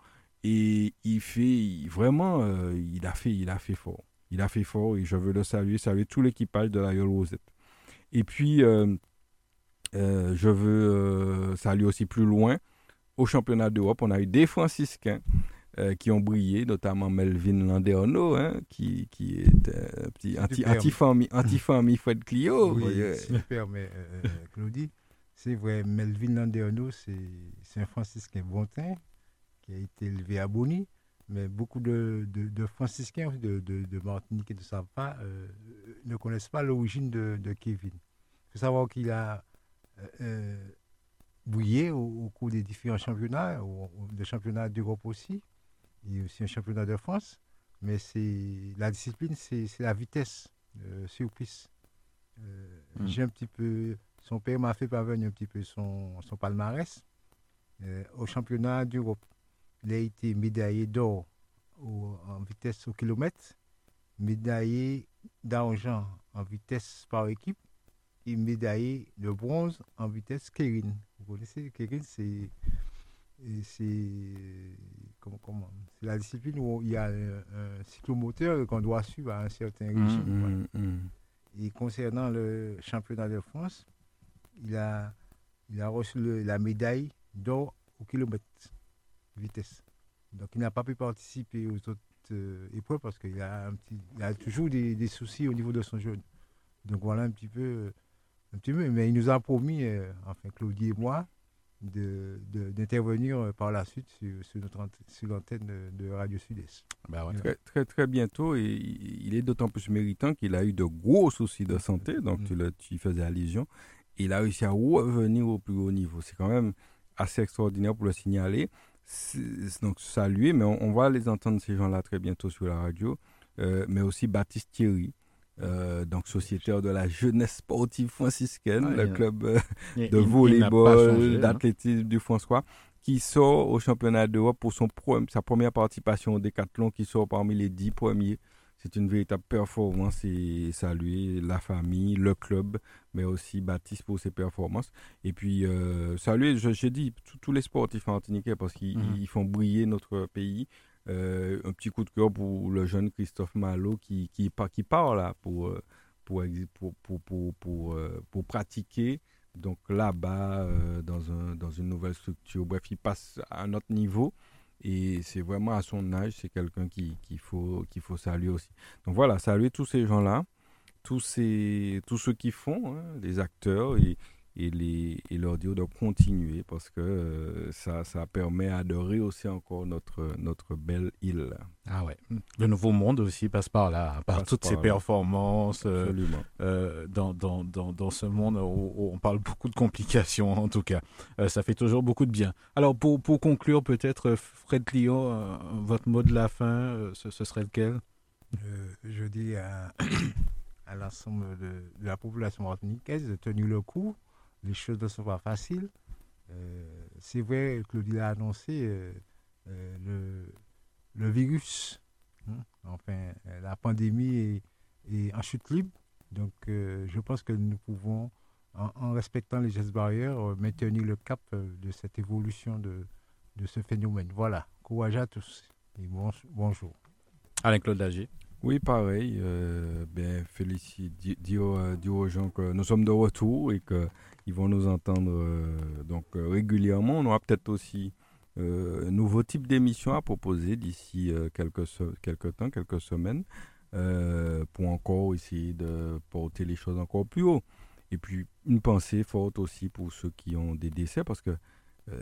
Et il fait il, vraiment, euh, il, a fait, il a fait fort. Il a fait fort et je veux le saluer, saluer tout l'équipage de l'Aïeul Rosette. Et puis, euh, euh, je veux euh, saluer aussi plus loin. Au championnat d'Europe, on a eu des franciscains. Euh, qui ont brillé, notamment Melvin Landerneau, hein, qui, qui est euh, petit anti, anti-famille, anti-famille Fred Clio. Oui, ouais. Si me permets, euh, Claudie, c'est vrai, Melvin Landerneau, c'est, c'est un franciscain bontain qui a été élevé à Boni, mais beaucoup de, de, de franciscains de, de, de Martinique et de Sapa euh, ne connaissent pas l'origine de, de Kevin. Il faut savoir qu'il a... Euh, brillé au, au cours des différents championnats, au, au, des championnats d'Europe aussi. Il y a aussi un championnat de France, mais c'est, la discipline, c'est, c'est la vitesse euh, sur piste. Euh, mmh. J'ai un petit peu... Son père m'a fait parvenir un petit peu son, son palmarès euh, au championnat d'Europe. Il a été médaillé d'or au, en vitesse au kilomètre, médaillé d'argent en vitesse par équipe et médaillé de bronze en vitesse Kérin. Vous connaissez, Kérin, c'est... Et c'est, comment, comment, c'est la discipline où il y a un, un cyclomoteur qu'on doit suivre à un certain régime. Mmh, voilà. mmh. Et concernant le championnat de France, il a, il a reçu le, la médaille d'or au kilomètre vitesse. Donc il n'a pas pu participer aux autres euh, épreuves parce qu'il a, un petit, il a toujours des, des soucis au niveau de son jeune. Donc voilà un petit peu. Un petit peu mais il nous a promis, euh, enfin Claudie et moi, De, de, d'intervenir par la suite sur, sur, notre, sur l'antenne de Radio Sud-Est. Ben ouais. très, très, très bientôt, et il est d'autant plus méritant qu'il a eu de gros soucis de santé, donc mmh. tu, le, tu y faisais allusion, il a réussi à revenir au plus haut niveau. C'est quand même assez extraordinaire pour le signaler. Donc, saluer, mais on, on va les entendre, ces gens-là, très bientôt sur la radio. Euh, mais aussi Baptiste Thierry, euh, donc sociétaire de la jeunesse sportive franciscaine, ah, le yeah. club euh, il, de volleyball, d'athlétisme du François, qui sort au championnat d'Europe pour son pro, sa première participation au décathlon, qui sort parmi les dix premiers. C'est une véritable performance et saluer la famille, le club, mais aussi Baptiste pour ses performances. Et puis, euh, saluer, j'ai dit, tous les sportifs martiniquais parce qu'ils mmh. font briller notre pays. Euh, un petit coup de cœur pour le jeune Christophe Malo qui, qui, qui part là pour, pour, pour, pour, pour, pour, pour pratiquer. Donc là-bas, euh, dans, un, dans une nouvelle structure. Bref, il passe à un autre niveau. Et c'est vraiment à son âge, c'est quelqu'un qui, qui faut, qu'il faut saluer aussi. Donc voilà, saluer tous ces gens-là, tous, ces, tous ceux qui font, hein, les acteurs, et, et, les, et leur dire de continuer parce que euh, ça, ça permet de rehausser encore notre, notre belle île. Ah ouais, le nouveau monde aussi passe par là, par passe toutes par ces là. performances. Absolument. Euh, euh, dans, dans, dans, dans ce monde où, où on parle beaucoup de complications, en tout cas. Euh, ça fait toujours beaucoup de bien. Alors, pour, pour conclure, peut-être, Fred Lyon, euh, votre mot de la fin, euh, ce, ce serait lequel? euh, Je dis à, à l'ensemble de, de la population martiniquaise de tenir le coup. Les choses ne sont pas faciles. Euh, c'est vrai, Claudie l'a annoncé, euh, euh, le... le virus, hein, enfin la pandémie est, est en chute libre. Donc euh, je pense que nous pouvons, en, en respectant les gestes barrières, euh, maintenir le cap euh, de cette évolution de, de ce phénomène. Voilà, courage à tous et bon, bonjour. Alain-Claude Lagier. Oui, pareil, euh, ben, félicite, dire aux gens que nous sommes de retour et qu'ils vont nous entendre euh, donc, régulièrement. On aura peut-être aussi... Euh, nouveau type d'émission à proposer d'ici euh, quelques, quelques temps, quelques semaines, euh, pour encore essayer de porter les choses encore plus haut. Et puis, une pensée forte aussi pour ceux qui ont des décès, parce que euh,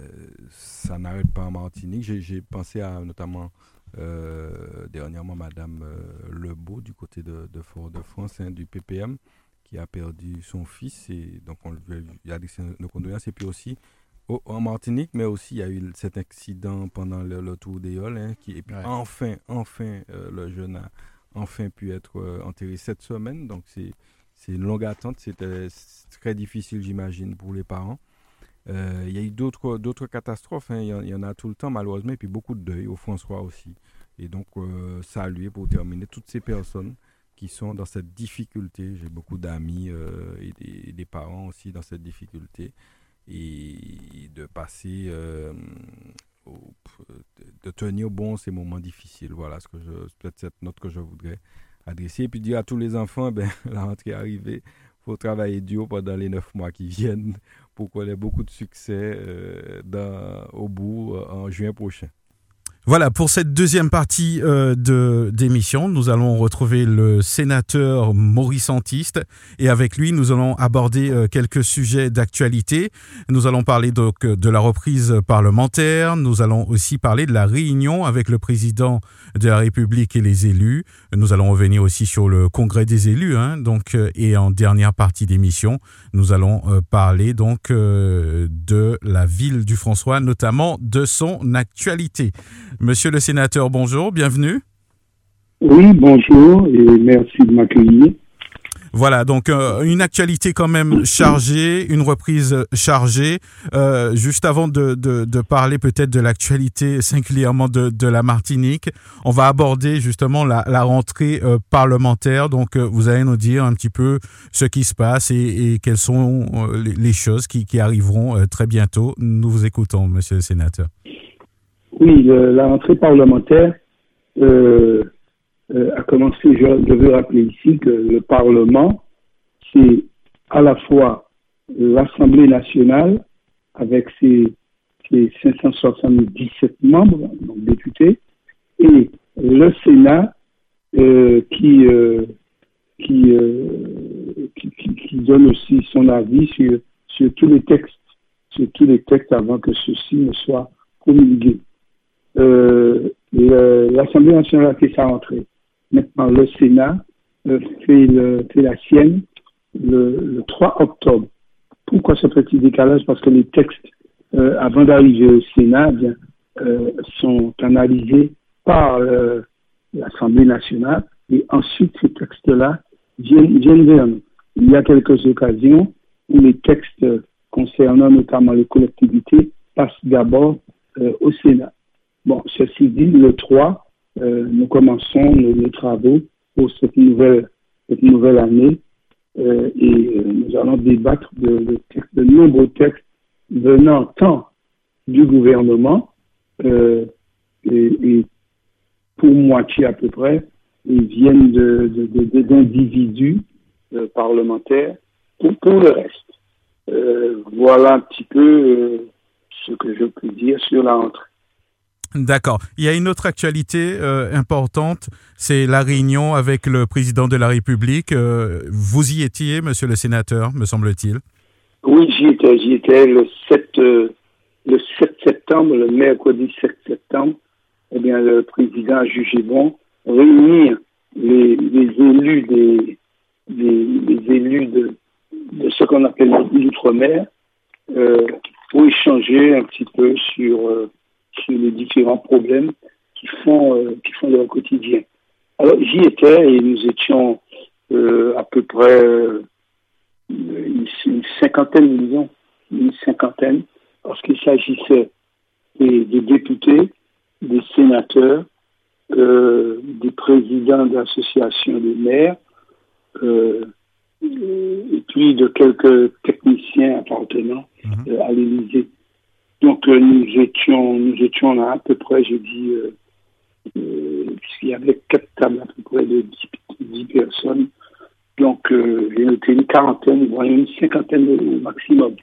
ça n'arrête pas en Martinique. J'ai, j'ai pensé à notamment, euh, dernièrement, Madame euh, Lebeau, du côté de, de Fort-de-France, hein, du P P M, qui a perdu son fils, et donc on lui a adressé nos condoléances, et puis aussi Oh, en Martinique, mais aussi il y a eu cet accident pendant le, le tour d'Éole, hein, qui et puis ouais. enfin, enfin, euh, le jeune a enfin pu être euh, enterré cette semaine. Donc c'est c'est une longue attente, c'était très difficile, j'imagine, pour les parents. Euh, il y a eu d'autres d'autres catastrophes, hein, il, y en, il y en a tout le temps malheureusement, et puis beaucoup de deuil au François aussi. Et donc euh, saluer pour terminer toutes ces personnes qui sont dans cette difficulté. J'ai beaucoup d'amis euh, et, des, et des parents aussi dans cette difficulté. Et de passer, euh, au, de tenir bon ces moments difficiles. Voilà, ce que je, peut-être cette note que je voudrais adresser. Et puis dire à tous les enfants, ben, la rentrée est arrivée, il faut travailler dur pendant les neuf mois qui viennent pour qu'on ait beaucoup de succès euh, dans, au bout euh, en juin prochain. Voilà, pour cette deuxième partie euh, de, d'émission, nous allons retrouver le sénateur Maurice Antiste et avec lui, nous allons aborder euh, quelques sujets d'actualité. Nous allons parler donc de la reprise parlementaire, nous allons aussi parler de la réunion avec le président de la République et les élus. Nous allons revenir aussi sur le congrès des élus, hein, donc, et en dernière partie d'émission, nous allons euh, parler donc euh, de la ville du François, notamment de son actualité. Monsieur le sénateur, bonjour, bienvenue. Oui, bonjour et merci de m'accueillir. Voilà, donc euh, une actualité quand même chargée, une reprise chargée. Euh, juste avant de, de, de parler peut-être de l'actualité singulièrement de, de la Martinique, on va aborder justement la, la rentrée euh, parlementaire. Donc euh, vous allez nous dire un petit peu ce qui se passe et, et quelles sont euh, les choses qui, qui arriveront euh, très bientôt. Nous vous écoutons, monsieur le sénateur. Oui, le, la rentrée parlementaire euh, euh, a commencé, je, je veux rappeler ici que le Parlement, c'est à la fois l'Assemblée nationale avec ses, ses cinq cent soixante-dix-sept membres, donc députés, et le Sénat euh, qui, euh, qui, euh, qui, qui, qui donne aussi son avis sur, sur tous les textes, sur tous les textes avant que ceux-ci ne soient promulgués. Euh, le, l'Assemblée nationale a fait sa rentrée. Maintenant, le Sénat euh, fait, le, fait la sienne le, le trois octobre. Pourquoi ce petit décalage? Parce que les textes, euh, avant d'arriver au Sénat, bien, euh, sont analysés par euh, l'Assemblée nationale et ensuite ces textes-là viennent, viennent vers nous. Il y a quelques occasions où les textes concernant notamment les collectivités passent d'abord euh, au Sénat. Bon, ceci dit, le trois, euh, nous commençons nos, nos travaux pour cette nouvelle, cette nouvelle année euh, et euh, nous allons débattre de, de, de nombreux textes venant tant du gouvernement euh, et, et pour moitié à peu près, ils viennent de, de, de, de, d'individus euh, parlementaires pour, pour le reste. Euh, voilà un petit peu euh, ce que je peux dire sur la rentrée. D'accord. Il y a une autre actualité euh, importante, c'est la réunion avec le président de la République. Euh, vous y étiez, monsieur le sénateur, me semble-t-il? Oui, j'y étais. J'y étais le sept, euh, le sept septembre, le mercredi sept septembre. Eh bien, le président a jugé bon réunir les, les élus des, des les élus de, de ce qu'on appelle l'outre-mer euh, pour échanger un petit peu sur euh, sur les différents problèmes qui font euh, qui font leur quotidien. Alors j'y étais et nous étions euh, à peu près euh, une, une cinquantaine, disons, une cinquantaine, parce qu'il s'agissait des, des députés, des sénateurs, euh, des présidents d'associations de maires, euh, et puis de quelques techniciens appartenant mmh. euh, à l'Élysée. Donc euh, nous étions nous étions là à peu près, j'ai dit, euh, euh, puisqu'il y avait quatre tables à peu près de dix personnes, donc euh, j'ai noté une quarantaine, voire une cinquantaine au maximum.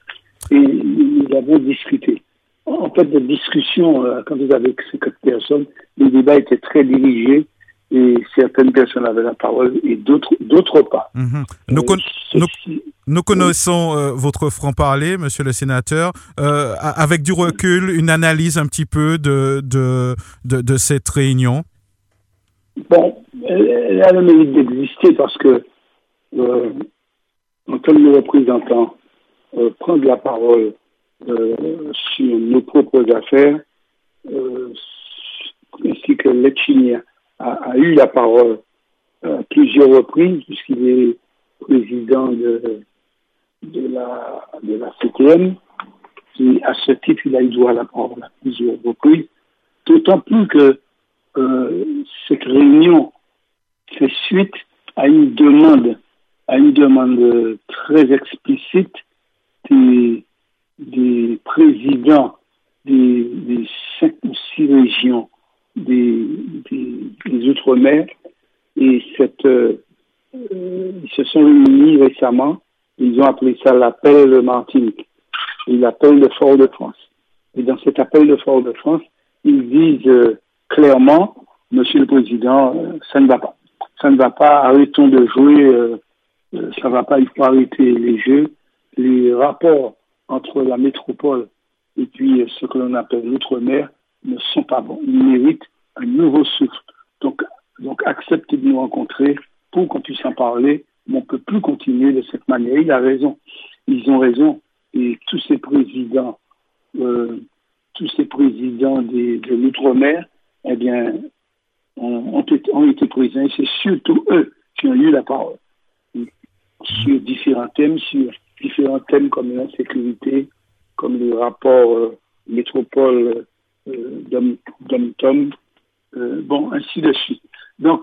Et nous avons discuté. En fait, la discussion, euh, quand vous avez cinquante personnes, le débat était très dirigé et certaines personnes avaient la parole et d'autres, d'autres pas. Mmh. Nous, con- euh, nous, nous connaissons euh, votre franc-parler, monsieur le sénateur. Euh, avec du recul, une analyse un petit peu de, de, de, de cette réunion? Bon, elle a le mérite d'exister parce que, euh, en tant que représentant, euh, prendre la parole Euh, sur nos propres affaires, euh, ainsi que Letchimy a, a eu la parole à plusieurs reprises, puisqu'il est président de, de, la, de la C T M, et à ce titre, il a eu droit à la parole à plusieurs reprises, d'autant plus que euh, cette réunion fait suite à une demande, à une demande très explicite des des présidents des, des cinq ou six régions des, des, des Outre-mer. Et cette, euh, ils se sont réunis récemment. Ils ont appelé ça l'appel Martinique et l'appel de Fort-de-France. Et dans cet appel de Fort-de-France, ils disent euh, clairement, monsieur le président, euh, ça ne va pas. Ça ne va pas, arrêtons de jouer, euh, euh, ça ne va pas, il faut arrêter les jeux, les rapports entre la métropole et puis ce que l'on appelle l'outre-mer ne sont pas bons. Ils méritent un nouveau souffle. Donc, donc acceptez de nous rencontrer pour qu'on puisse en parler, mais on ne peut plus continuer de cette manière. Il a raison. Ils ont raison. Et tous ces présidents, euh, tous ces présidents des, de l'outre-mer, eh bien, ont, ont, été, ont été présents. Et c'est surtout eux qui ont eu la parole sur différents thèmes, sur différents thèmes comme l'insécurité, comme les rapports euh, métropole euh, dom, dom-tom, euh, bon, ainsi de suite. Donc,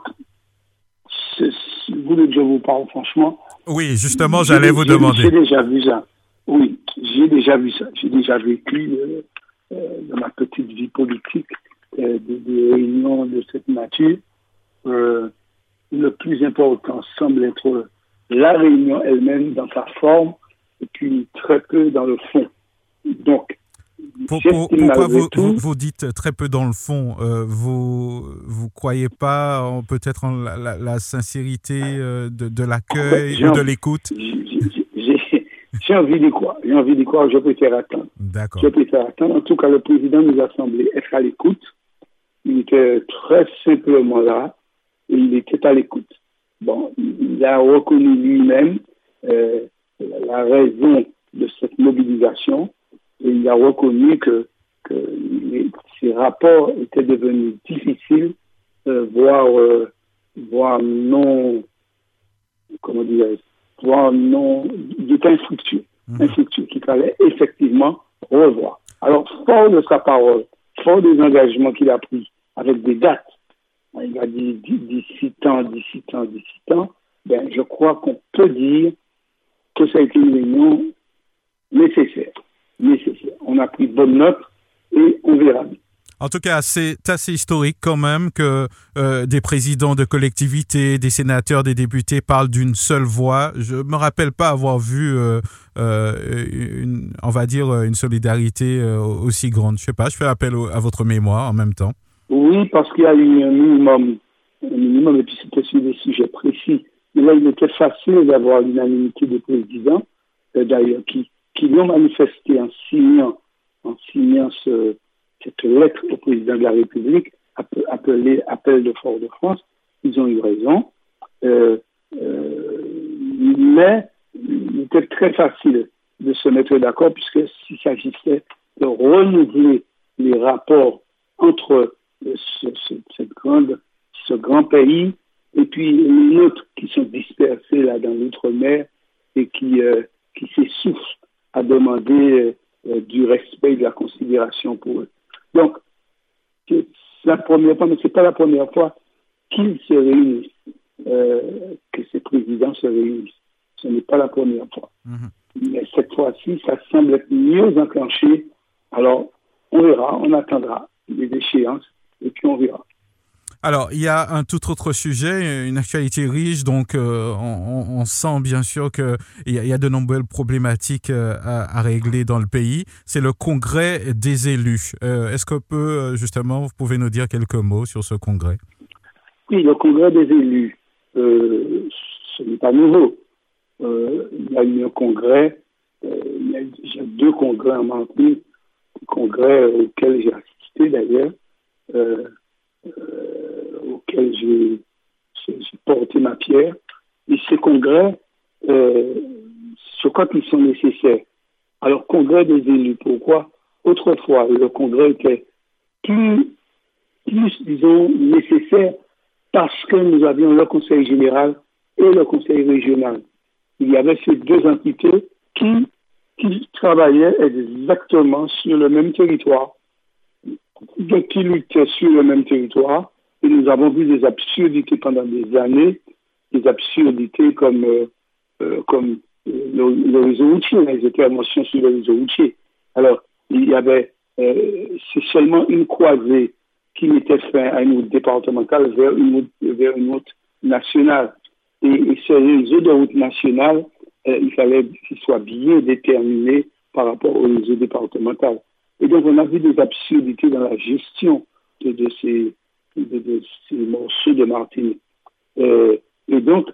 c'est, si vous voulez que je vous parle franchement... Oui, justement, j'allais j'ai, vous j'ai, demander. J'ai déjà vu ça. Oui, j'ai déjà vu ça. J'ai déjà vécu euh, euh, dans ma petite vie politique euh, des, des réunions de cette nature. Euh, le plus important semble être la réunion elle-même dans sa forme et puis très peu dans le fond. Donc, pour, pour, pourquoi vous, vous, vous dites très peu dans le fond? euh, Vous vous croyez pas en, peut-être en la, la, la sincérité euh, de, de l'accueil en fait, ou de envie, l'écoute? J'ai, j'ai, j'ai envie d'y croire. J'ai envie d'y croire. Je préfère attendre. D'accord. Je préfère attendre. En tout cas, le président nous a semblé être à l'écoute. Il était très simplement là et il était à l'écoute. Bon, il a reconnu lui-même euh, la raison de cette mobilisation et il a reconnu que, que les, ces rapports étaient devenus difficiles, euh, voire, euh, voire non, comment dire, voire non, étaient infructueux, mmh. infructueux, qu'il fallait effectivement revoir. Alors, fort de sa parole, fort des engagements qu'il a pris, avec des dates, il a dit d'ici tant, d'ici tant, d'ici tant, ben, je crois qu'on peut dire que ça a été une réunion nécessaire. nécessaire. On a pris bonne note et on verra bien. En tout cas, c'est assez historique quand même que euh, des présidents de collectivités, des sénateurs, des députés parlent d'une seule voix. Je me rappelle pas avoir vu, euh, euh, une, on va dire, une solidarité euh, aussi grande. Je sais pas, je fais appel au, à votre mémoire en même temps. Oui, parce qu'il y a eu un minimum, un minimum, et puis c'était sur des sujets précis. Mais là, il était facile d'avoir l'unanimité des présidents, euh, d'ailleurs, qui, qui l'ont manifesté en signant, en signant ce... cette lettre au président de la République, appelée appel de Fort-de-France. Ils ont eu raison. Euh, euh, mais il était très facile de se mettre d'accord puisque s'il s'agissait de renouveler les rapports entre ce, ce, cette grande, ce grand pays et puis les nôtres qui sont dispersés là dans l'outre-mer et qui, euh, qui s'essoufflent à demander euh, du respect et de la considération pour eux. Donc, c'est la première fois, mais ce n'est pas la première fois qu'ils se réunissent, euh, que ces présidents se réunissent. Ce n'est pas la première fois. Mm-hmm. Mais cette fois-ci, ça semble être mieux enclenché. Alors, on verra, on attendra les échéances et puis on verra. Alors, il y a un tout autre sujet, une actualité riche, donc euh, on, on sent bien sûr qu'il y, y a de nombreuses problématiques euh, à, à régler dans le pays. C'est le congrès des élus. Euh, est-ce que peut, justement, vous pouvez nous dire quelques mots sur ce congrès? Oui, le congrès des élus, euh, ce n'est pas nouveau. Euh, il y a eu un congrès, euh, il y a eu deux congrès en Martinique, congrès auxquels j'ai assisté d'ailleurs, euh, Euh, auquel j'ai, j'ai, j'ai porté ma pierre. Et ces congrès, euh, je crois qu'ils sont nécessaires. Alors, congrès des élus, pourquoi? Autrefois, le congrès était plus, plus, disons, nécessaire parce que nous avions le conseil général et le conseil régional. Il y avait ces deux entités qui, qui travaillaient exactement sur le même territoire. Donc, qui luttaient sur le même territoire, et nous avons vu des absurdités pendant des années, des absurdités comme, euh, euh, comme euh, le, le réseau routier, les interventions sur le réseau routier. Alors, il y avait, euh, c'est seulement une croisée qui mettait fin à une route départementale vers une route, vers une route nationale. Et, et ce réseau de route nationale, euh, il fallait qu'il soit bien déterminé par rapport au réseau départemental. Et donc, on a vu des absurdités dans la gestion de, de, ces, de, de ces morceaux de Martinique. Euh, et donc,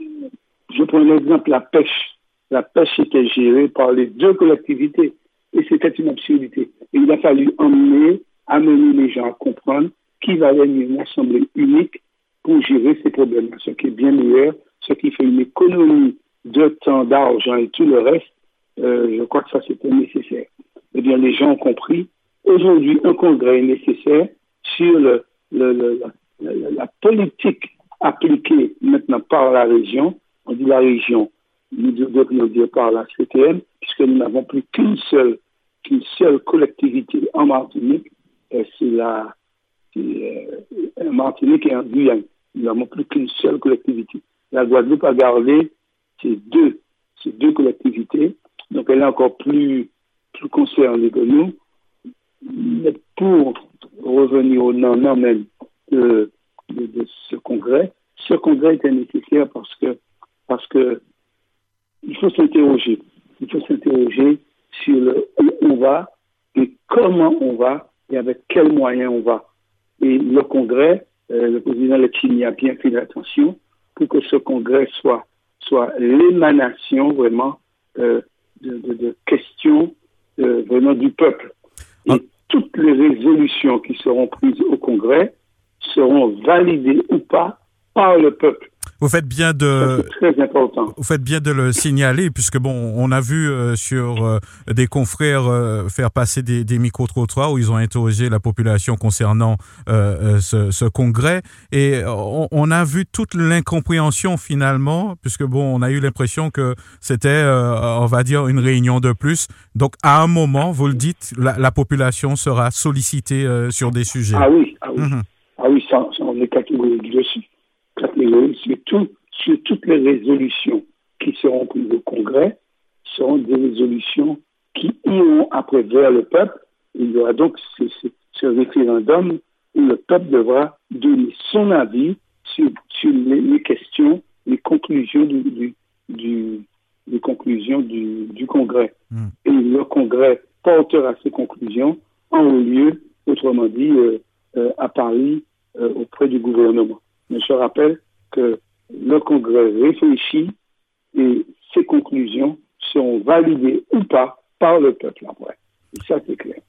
je prends l'exemple, la pêche. La pêche était gérée par les deux collectivités. Et c'était une absurdité. Et il a fallu emmener, amener les gens à comprendre qu'il valait une assemblée unique pour gérer ces problèmes. Ce qui est bien meilleur, ce qui fait une économie de temps, d'argent et tout le reste. Euh, je crois que ça, c'était nécessaire. Eh bien, les gens ont compris. Aujourd'hui, un congrès est nécessaire sur le, le, le, la, la, la politique appliquée maintenant par la région. On dit la région, nous devrions dire par la C T M, puisque nous n'avons plus qu'une seule, qu'une seule collectivité en Martinique, et c'est la c'est, euh, en Martinique et en Guyane. Nous n'avons plus qu'une seule collectivité. La Guadeloupe a gardé ces deux, ces deux collectivités, donc elle est encore plus plus concernés que nous, mais pour revenir au nom, non même de, de, de ce congrès, ce congrès était nécessaire parce que, parce que il faut s'interroger, il faut s'interroger sur le où on va et comment on va et avec quels moyens on va. Et le congrès, euh, le président Letchimy a bien fait attention pour que ce congrès soit, soit l'émanation vraiment euh, de, de, de questions Euh, venant du peuple. Et ah. toutes les résolutions qui seront prises au Congrès seront validées ou pas par le peuple. Vous faites bien de c'est très important. Vous faites bien de le signaler, puisque bon, on a vu euh, sur euh, des confrères euh, faire passer des, des micro-trottoirs où ils ont interrogé la population concernant euh, ce, ce congrès, et on, on a vu toute l'incompréhension finalement, puisque bon, on a eu l'impression que c'était, euh, on va dire, une réunion de plus. Donc à un moment, vous le dites, la, la population sera sollicitée euh, sur des sujets. Ah oui, ah oui, mm-hmm. ah oui, ça, ça, on est catégorique dessus. Catégorique, surtout sur toutes les résolutions qui seront prises au Congrès, seront des résolutions qui iront après vers le peuple. Il y aura donc ce, ce, ce référendum où le peuple devra donner son avis sur, sur les, les questions, les conclusions du, du, du, les conclusions du, du Congrès. Mmh. Et le Congrès portera ces conclusions en haut lieu, autrement dit, euh, euh, à Paris, euh, auprès du gouvernement. Mais je rappelle que le Congrès réfléchit et ses conclusions seront validées ou pas par le peuple après. Et ça, c'est clair.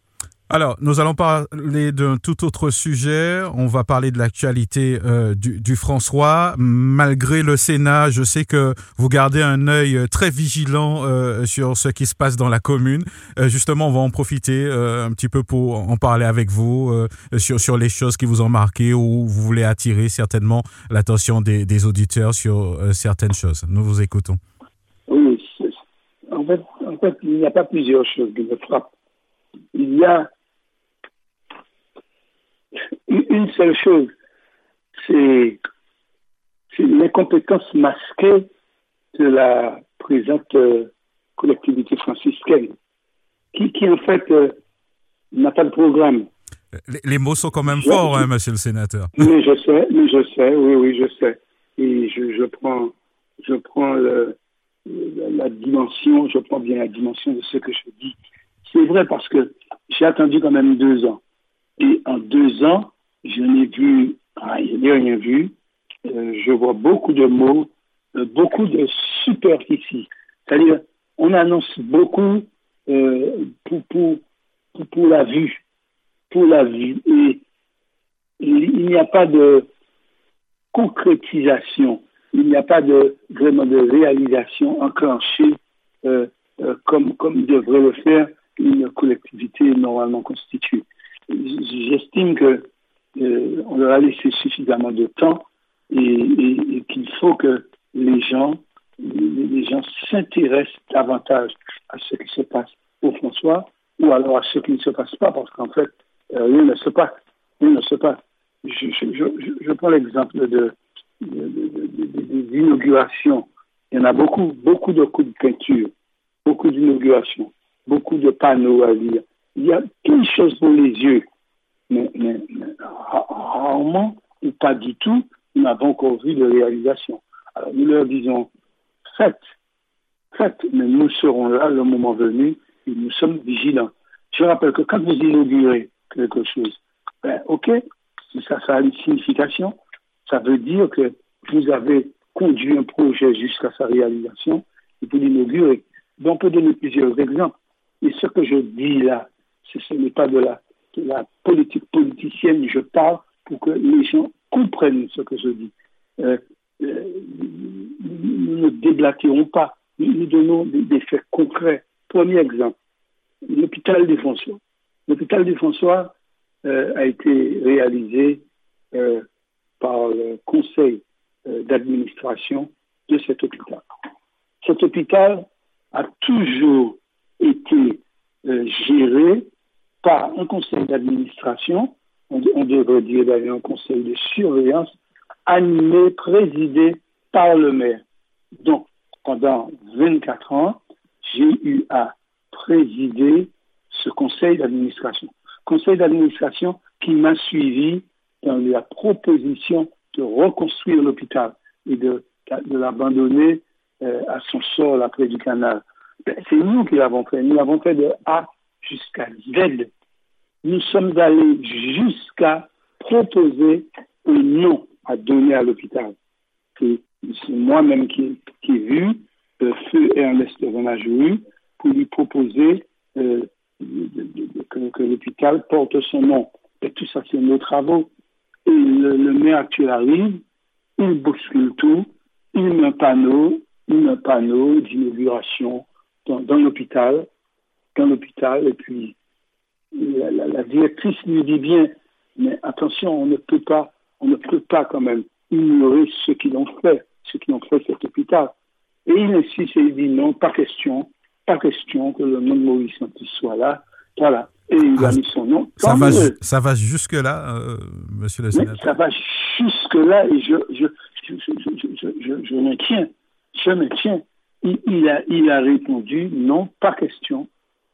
Alors, nous allons parler d'un tout autre sujet. On va parler de l'actualité euh, du, du François. Malgré le Sénat, je sais que vous gardez un œil très vigilant euh, sur ce qui se passe dans la commune. Euh, justement, on va en profiter euh, un petit peu pour en parler avec vous euh, sur sur les choses qui vous ont marqué ou vous voulez attirer certainement l'attention des, des auditeurs sur euh, certaines choses. Nous vous écoutons. Oui, en fait, en fait, il n'y a pas plusieurs choses qui me frappent. Il y a une seule chose, c'est, c'est l'incompétence masquée de la présente euh, collectivité franciscaine, qui, qui en fait euh, n'a pas de programme. Les, les mots sont quand même je, forts, je, hein, monsieur le sénateur. Mais je sais, mais je sais, oui, oui, je sais. Et je, je prends, je prends le, la dimension, je prends bien la dimension de ce que je dis. C'est vrai parce que j'ai attendu quand même deux ans. Et en deux ans, je n'ai vu, ah, je n'ai rien vu. Euh, je vois beaucoup de mots, euh, beaucoup de superficie. C'est-à-dire, on annonce beaucoup euh, pour, pour, pour, pour la vue. Pour la vue. Et il n'y a pas de concrétisation. Il n'y a pas de, vraiment de réalisation enclenchée euh, euh, comme, comme devrait le faire une collectivité normalement constituée. J'estime que euh, on leur a laissé suffisamment de temps et, et, et qu'il faut que les gens, les, les gens s'intéressent davantage à ce qui se passe au François ou alors à ce qui ne se passe pas, parce qu'en fait, euh, rien ne se passe. Rien ne se passe. Je, je, je, je prends l'exemple de, de, de, de, de, de, d'inaugurations. Il y en a beaucoup, beaucoup de coups de peinture, beaucoup d'inaugurations, beaucoup de panneaux à lire. Il y a une chose pour les yeux, mais, mais, mais rarement ou pas du tout, nous n'avons encore vu de réalisation. Alors nous leur disons, faites, faites, mais nous serons là le moment venu et nous sommes vigilants. Je rappelle que quand vous inaugurez quelque chose, ben, ok, ça, ça a une signification, ça veut dire que vous avez conduit un projet jusqu'à sa réalisation et vous l'inaugurez. Donc on peut donner plusieurs exemples. Et ce que je dis là, ce n'est pas de la, de la politique politicienne, je parle pour que les gens comprennent ce que je dis. Euh, euh, nous ne déblatérons pas, nous, nous donnons des, des faits concrets. Premier exemple, l'hôpital des François. L'hôpital des François euh, a été réalisé euh, par le conseil euh, d'administration de cet hôpital. Cet hôpital a toujours été euh, géré par un conseil d'administration, on, on devrait dire d'ailleurs un conseil de surveillance, animé, présidé par le maire. Donc, pendant vingt-quatre ans, j'ai eu à présider ce conseil d'administration. Conseil d'administration qui m'a suivi dans la proposition de reconstruire l'hôpital et de, de l'abandonner euh, à son sort après du canal. Ben, c'est nous qui l'avons fait. Nous l'avons fait de A jusqu'à Z. Nous sommes allés jusqu'à proposer un nom à donner à l'hôpital. C'est, c'est moi-même qui, qui ai vu euh, Feu Ernest Renajoui pour lui proposer euh, de, de, de, que, que l'hôpital porte son nom. Et tout ça, c'est nos travaux. Et le, le maire actuel arrive, il bouscule tout, une panneau, une panneau d'inauguration dans, dans l'hôpital, dans l'hôpital, et puis la, la, la directrice nous dit bien, mais attention, on ne peut pas, on ne peut pas quand même ignorer ceux qui l'ont fait, ceux qui ont fait cet hôpital. Et il insiste et il dit non, pas question, pas question que le nom de Maurice Antiste soit là, voilà. Et il ah, a mis son nom. Ça va, ju- ça va jusque-là, euh, monsieur le sénateur. Ça va jusque-là et je, je, je, je, je, je, je, je maintiens, je maintiens. Il, il, a, il a répondu non, pas question,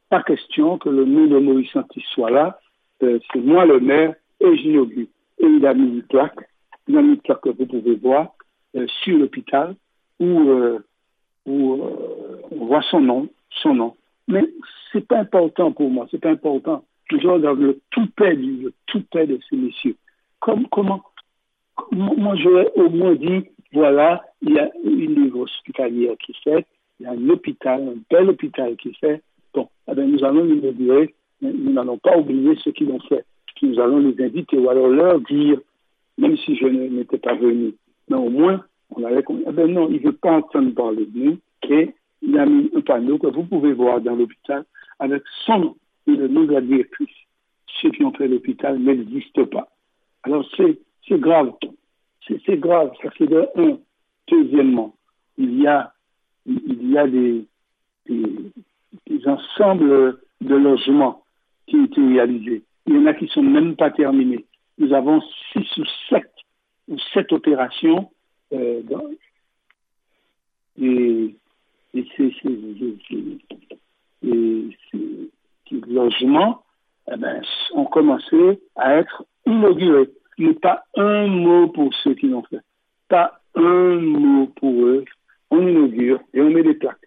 pas question que le nom de Maurice Antiste soit là, euh, c'est moi le maire et j'inaugure. Et il a mis une plaque, il a mis une plaque que vous pouvez voir euh, sur l'hôpital où, euh, où euh, on voit son nom, son nom. Mais c'est pas important pour moi, c'est pas important. Je regarde le toupet du, le toupet de ces messieurs. Comme, comment, comment, moi j'aurais au moins dit, voilà, il y a une livre hospitalière qui fait, il y a un hôpital, un bel hôpital qui fait. Bon, eh bien, nous allons les oublier, nous n'allons pas oublier ceux qui l'ont fait. Nous allons les inviter ou alors leur dire, même si je n'étais pas venu, mais au moins, on avait compris. Eh bien, non, il ne veut pas entendre parler de nous, et il a mis un panneau que vous pouvez voir dans l'hôpital avec son nom et le nom de la directrice. Ceux qui ont fait l'hôpital n'existent pas. Alors c'est, c'est grave. C'est, c'est grave. Ça c'est de un. Deuxièmement, il y a, il y a des, des, des ensembles de logements qui ont été réalisés. Il y en a qui ne sont même pas terminés. Nous avons six ou sept ou sept opérations euh, dans et Et ces, ces, ces, ces, ces, ces logements eh ben, ont commencé à être inaugurés. Il n'y a pas un mot pour ceux qui l'ont fait. Pas un mot pour eux. On inaugure et on met des plaques.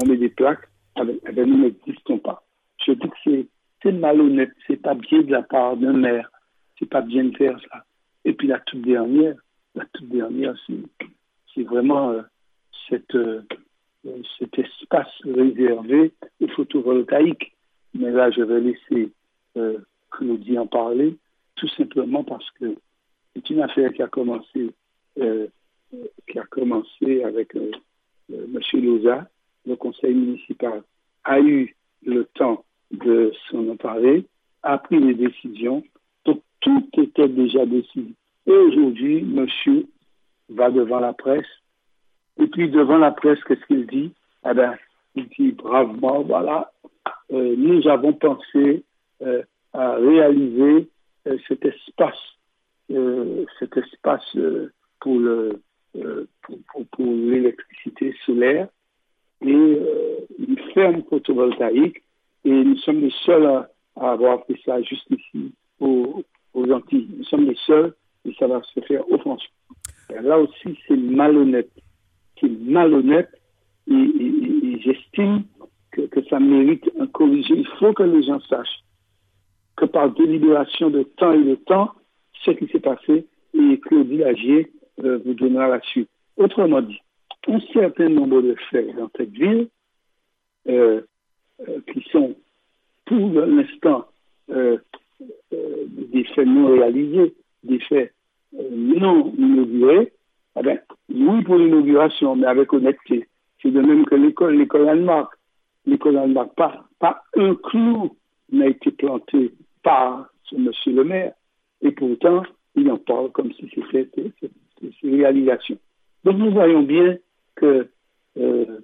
On met des plaques, avec, avec nous n'existons pas. Je dis que c'est, c'est malhonnête, c'est pas bien de la part d'un maire. C'est pas bien de faire ça. Et puis la toute dernière, la toute dernière, c'est, c'est vraiment euh, cette... Euh, cet espace réservé au photovoltaïque. Mais là, je vais laisser euh, Claudie en parler, tout simplement parce que c'est une affaire qui a commencé, euh, qui a commencé avec euh, euh, M. Loza. Le conseil municipal a eu le temps de s'en emparer, a pris les décisions. Donc, tout était déjà décidé. Et aujourd'hui, monsieur va devant la presse. Et puis, devant la presse, qu'est-ce qu'il dit ? Eh bien, il dit bravement, voilà, euh, nous avons pensé euh, à réaliser euh, cet espace, euh, cet espace euh, pour, le, euh, pour, pour, pour l'électricité solaire et euh, une ferme photovoltaïque. Et nous sommes les seuls à, à avoir fait ça juste ici, aux, aux Antilles. Nous sommes les seuls et ça va se faire au François. Là aussi, c'est malhonnête. C'est malhonnête et, et, et j'estime que, que ça mérite un corrigé. Il faut que les gens sachent que par délibération de temps et de temps, ce qui s'est passé et Claude Lagier euh, vous donnera la suite. Autrement dit, un certain nombre de faits dans cette ville euh, euh, qui sont pour l'instant euh, euh, des faits non réalisés, des faits euh, non inaugurés. Eh bien, oui, pour l'inauguration, mais avec honnêteté. C'est de même que l'école, l'école Danemark. L'école Danemark, pas, pas un clou n'a été planté par ce monsieur le maire. Et pourtant, il en parle comme si c'était une réalisation. Donc, nous voyons bien que, euh,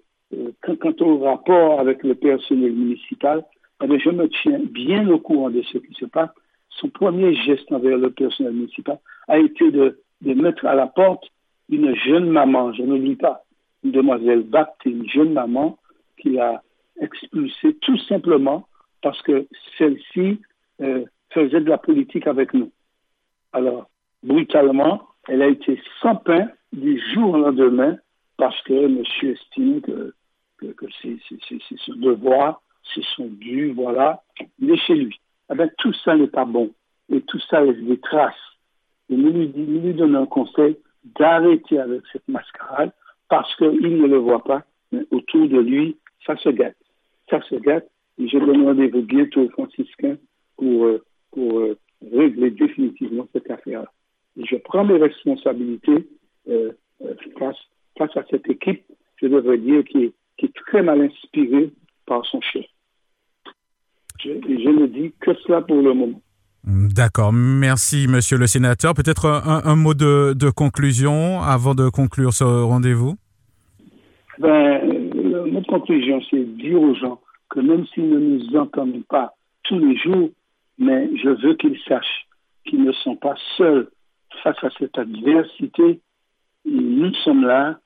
quand, quant au rapport avec le personnel municipal, eh bien, je me tiens bien au courant de ce qui se passe. Son premier geste envers le personnel municipal a été de, de mettre à la porte une jeune maman, je n'oublie pas, une demoiselle Bacte, une jeune maman qui a expulsé tout simplement parce que celle-ci euh, faisait de la politique avec nous. Alors, brutalement, elle a été sans pain du jour au lendemain parce que monsieur estime que, que, que c'est, c'est, c'est, c'est son devoir, c'est son dû, voilà, il est chez lui. Eh bien, tout ça n'est pas bon et tout ça laisse des traces. Et nous lui, nous lui donnons un conseil d'arrêter avec cette mascarade parce qu'il ne le voit pas, mais autour de lui, ça se gâte. Ça se gâte et je donne rendez-vous bientôt aux franciscains pour, pour euh, régler définitivement cette affaire-là. Et je prends mes responsabilités euh, face veut dire qui, qui est très mal inspiré par son chef. Je, je ne dis que cela pour le moment. D'accord. Merci, monsieur le sénateur. Peut-être un, un mot de, de conclusion avant de conclure ce rendez-vous? Ben, le, notre conclusion, c'est dire aux gens que même s'ils ne nous entendent pas tous les jours, mais je veux qu'ils sachent qu'ils ne sont pas seuls face à cette adversité. Nous sommes là,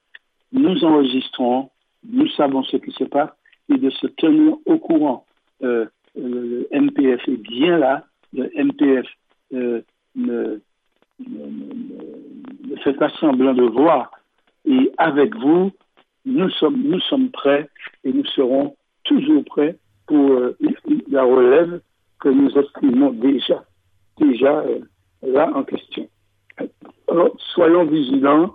nous enregistrons, nous savons ce qui se passe et de se tenir au courant. Euh, le M P F est bien là, le M P F euh, ne, ne, ne, ne fait pas semblant de voir. Et avec vous, nous sommes, nous sommes prêts et nous serons toujours prêts pour euh, la relève que nous estimons déjà, déjà euh, là en question. Alors, soyons vigilants,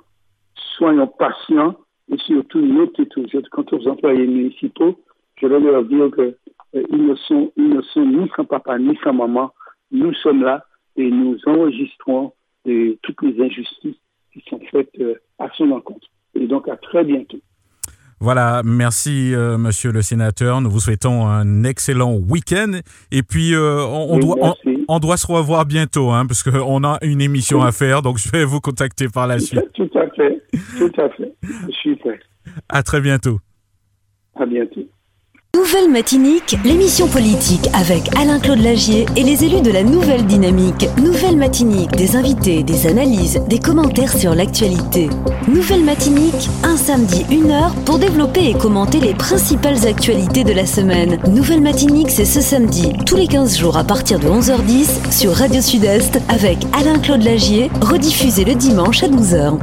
soyons patients et surtout notez tout. Quant aux employés municipaux, je vais leur dire que euh, ils ne sont, ils ne sont ni sans papa ni sans maman. Nous sommes là et nous enregistrons et toutes les injustices qui sont faites euh, à son encontre. Et donc à très bientôt. Voilà, merci euh, monsieur le sénateur. Nous vous souhaitons un excellent week-end. Et puis euh, on, on, doit, on, on doit se revoir bientôt, hein, parce qu'on a une émission oui. à faire. Donc je vais vous contacter par la suite. Tout à fait, tout à fait. Je suis prêt. À très bientôt. À bientôt. Nouvelle Matinique, l'émission politique avec Alain-Claude Lagier et les élus de la Nouvelle Dynamique. Nouvelle Matinique, des invités, des analyses, des commentaires sur l'actualité. Nouvelle Matinique, un samedi, une heure pour développer et commenter les principales actualités de la semaine. Nouvelle Matinique, c'est ce samedi, tous les quinze jours à partir de onze heures dix sur Radio Sud-Est avec Alain-Claude Lagier, rediffusé le dimanche à douze heures.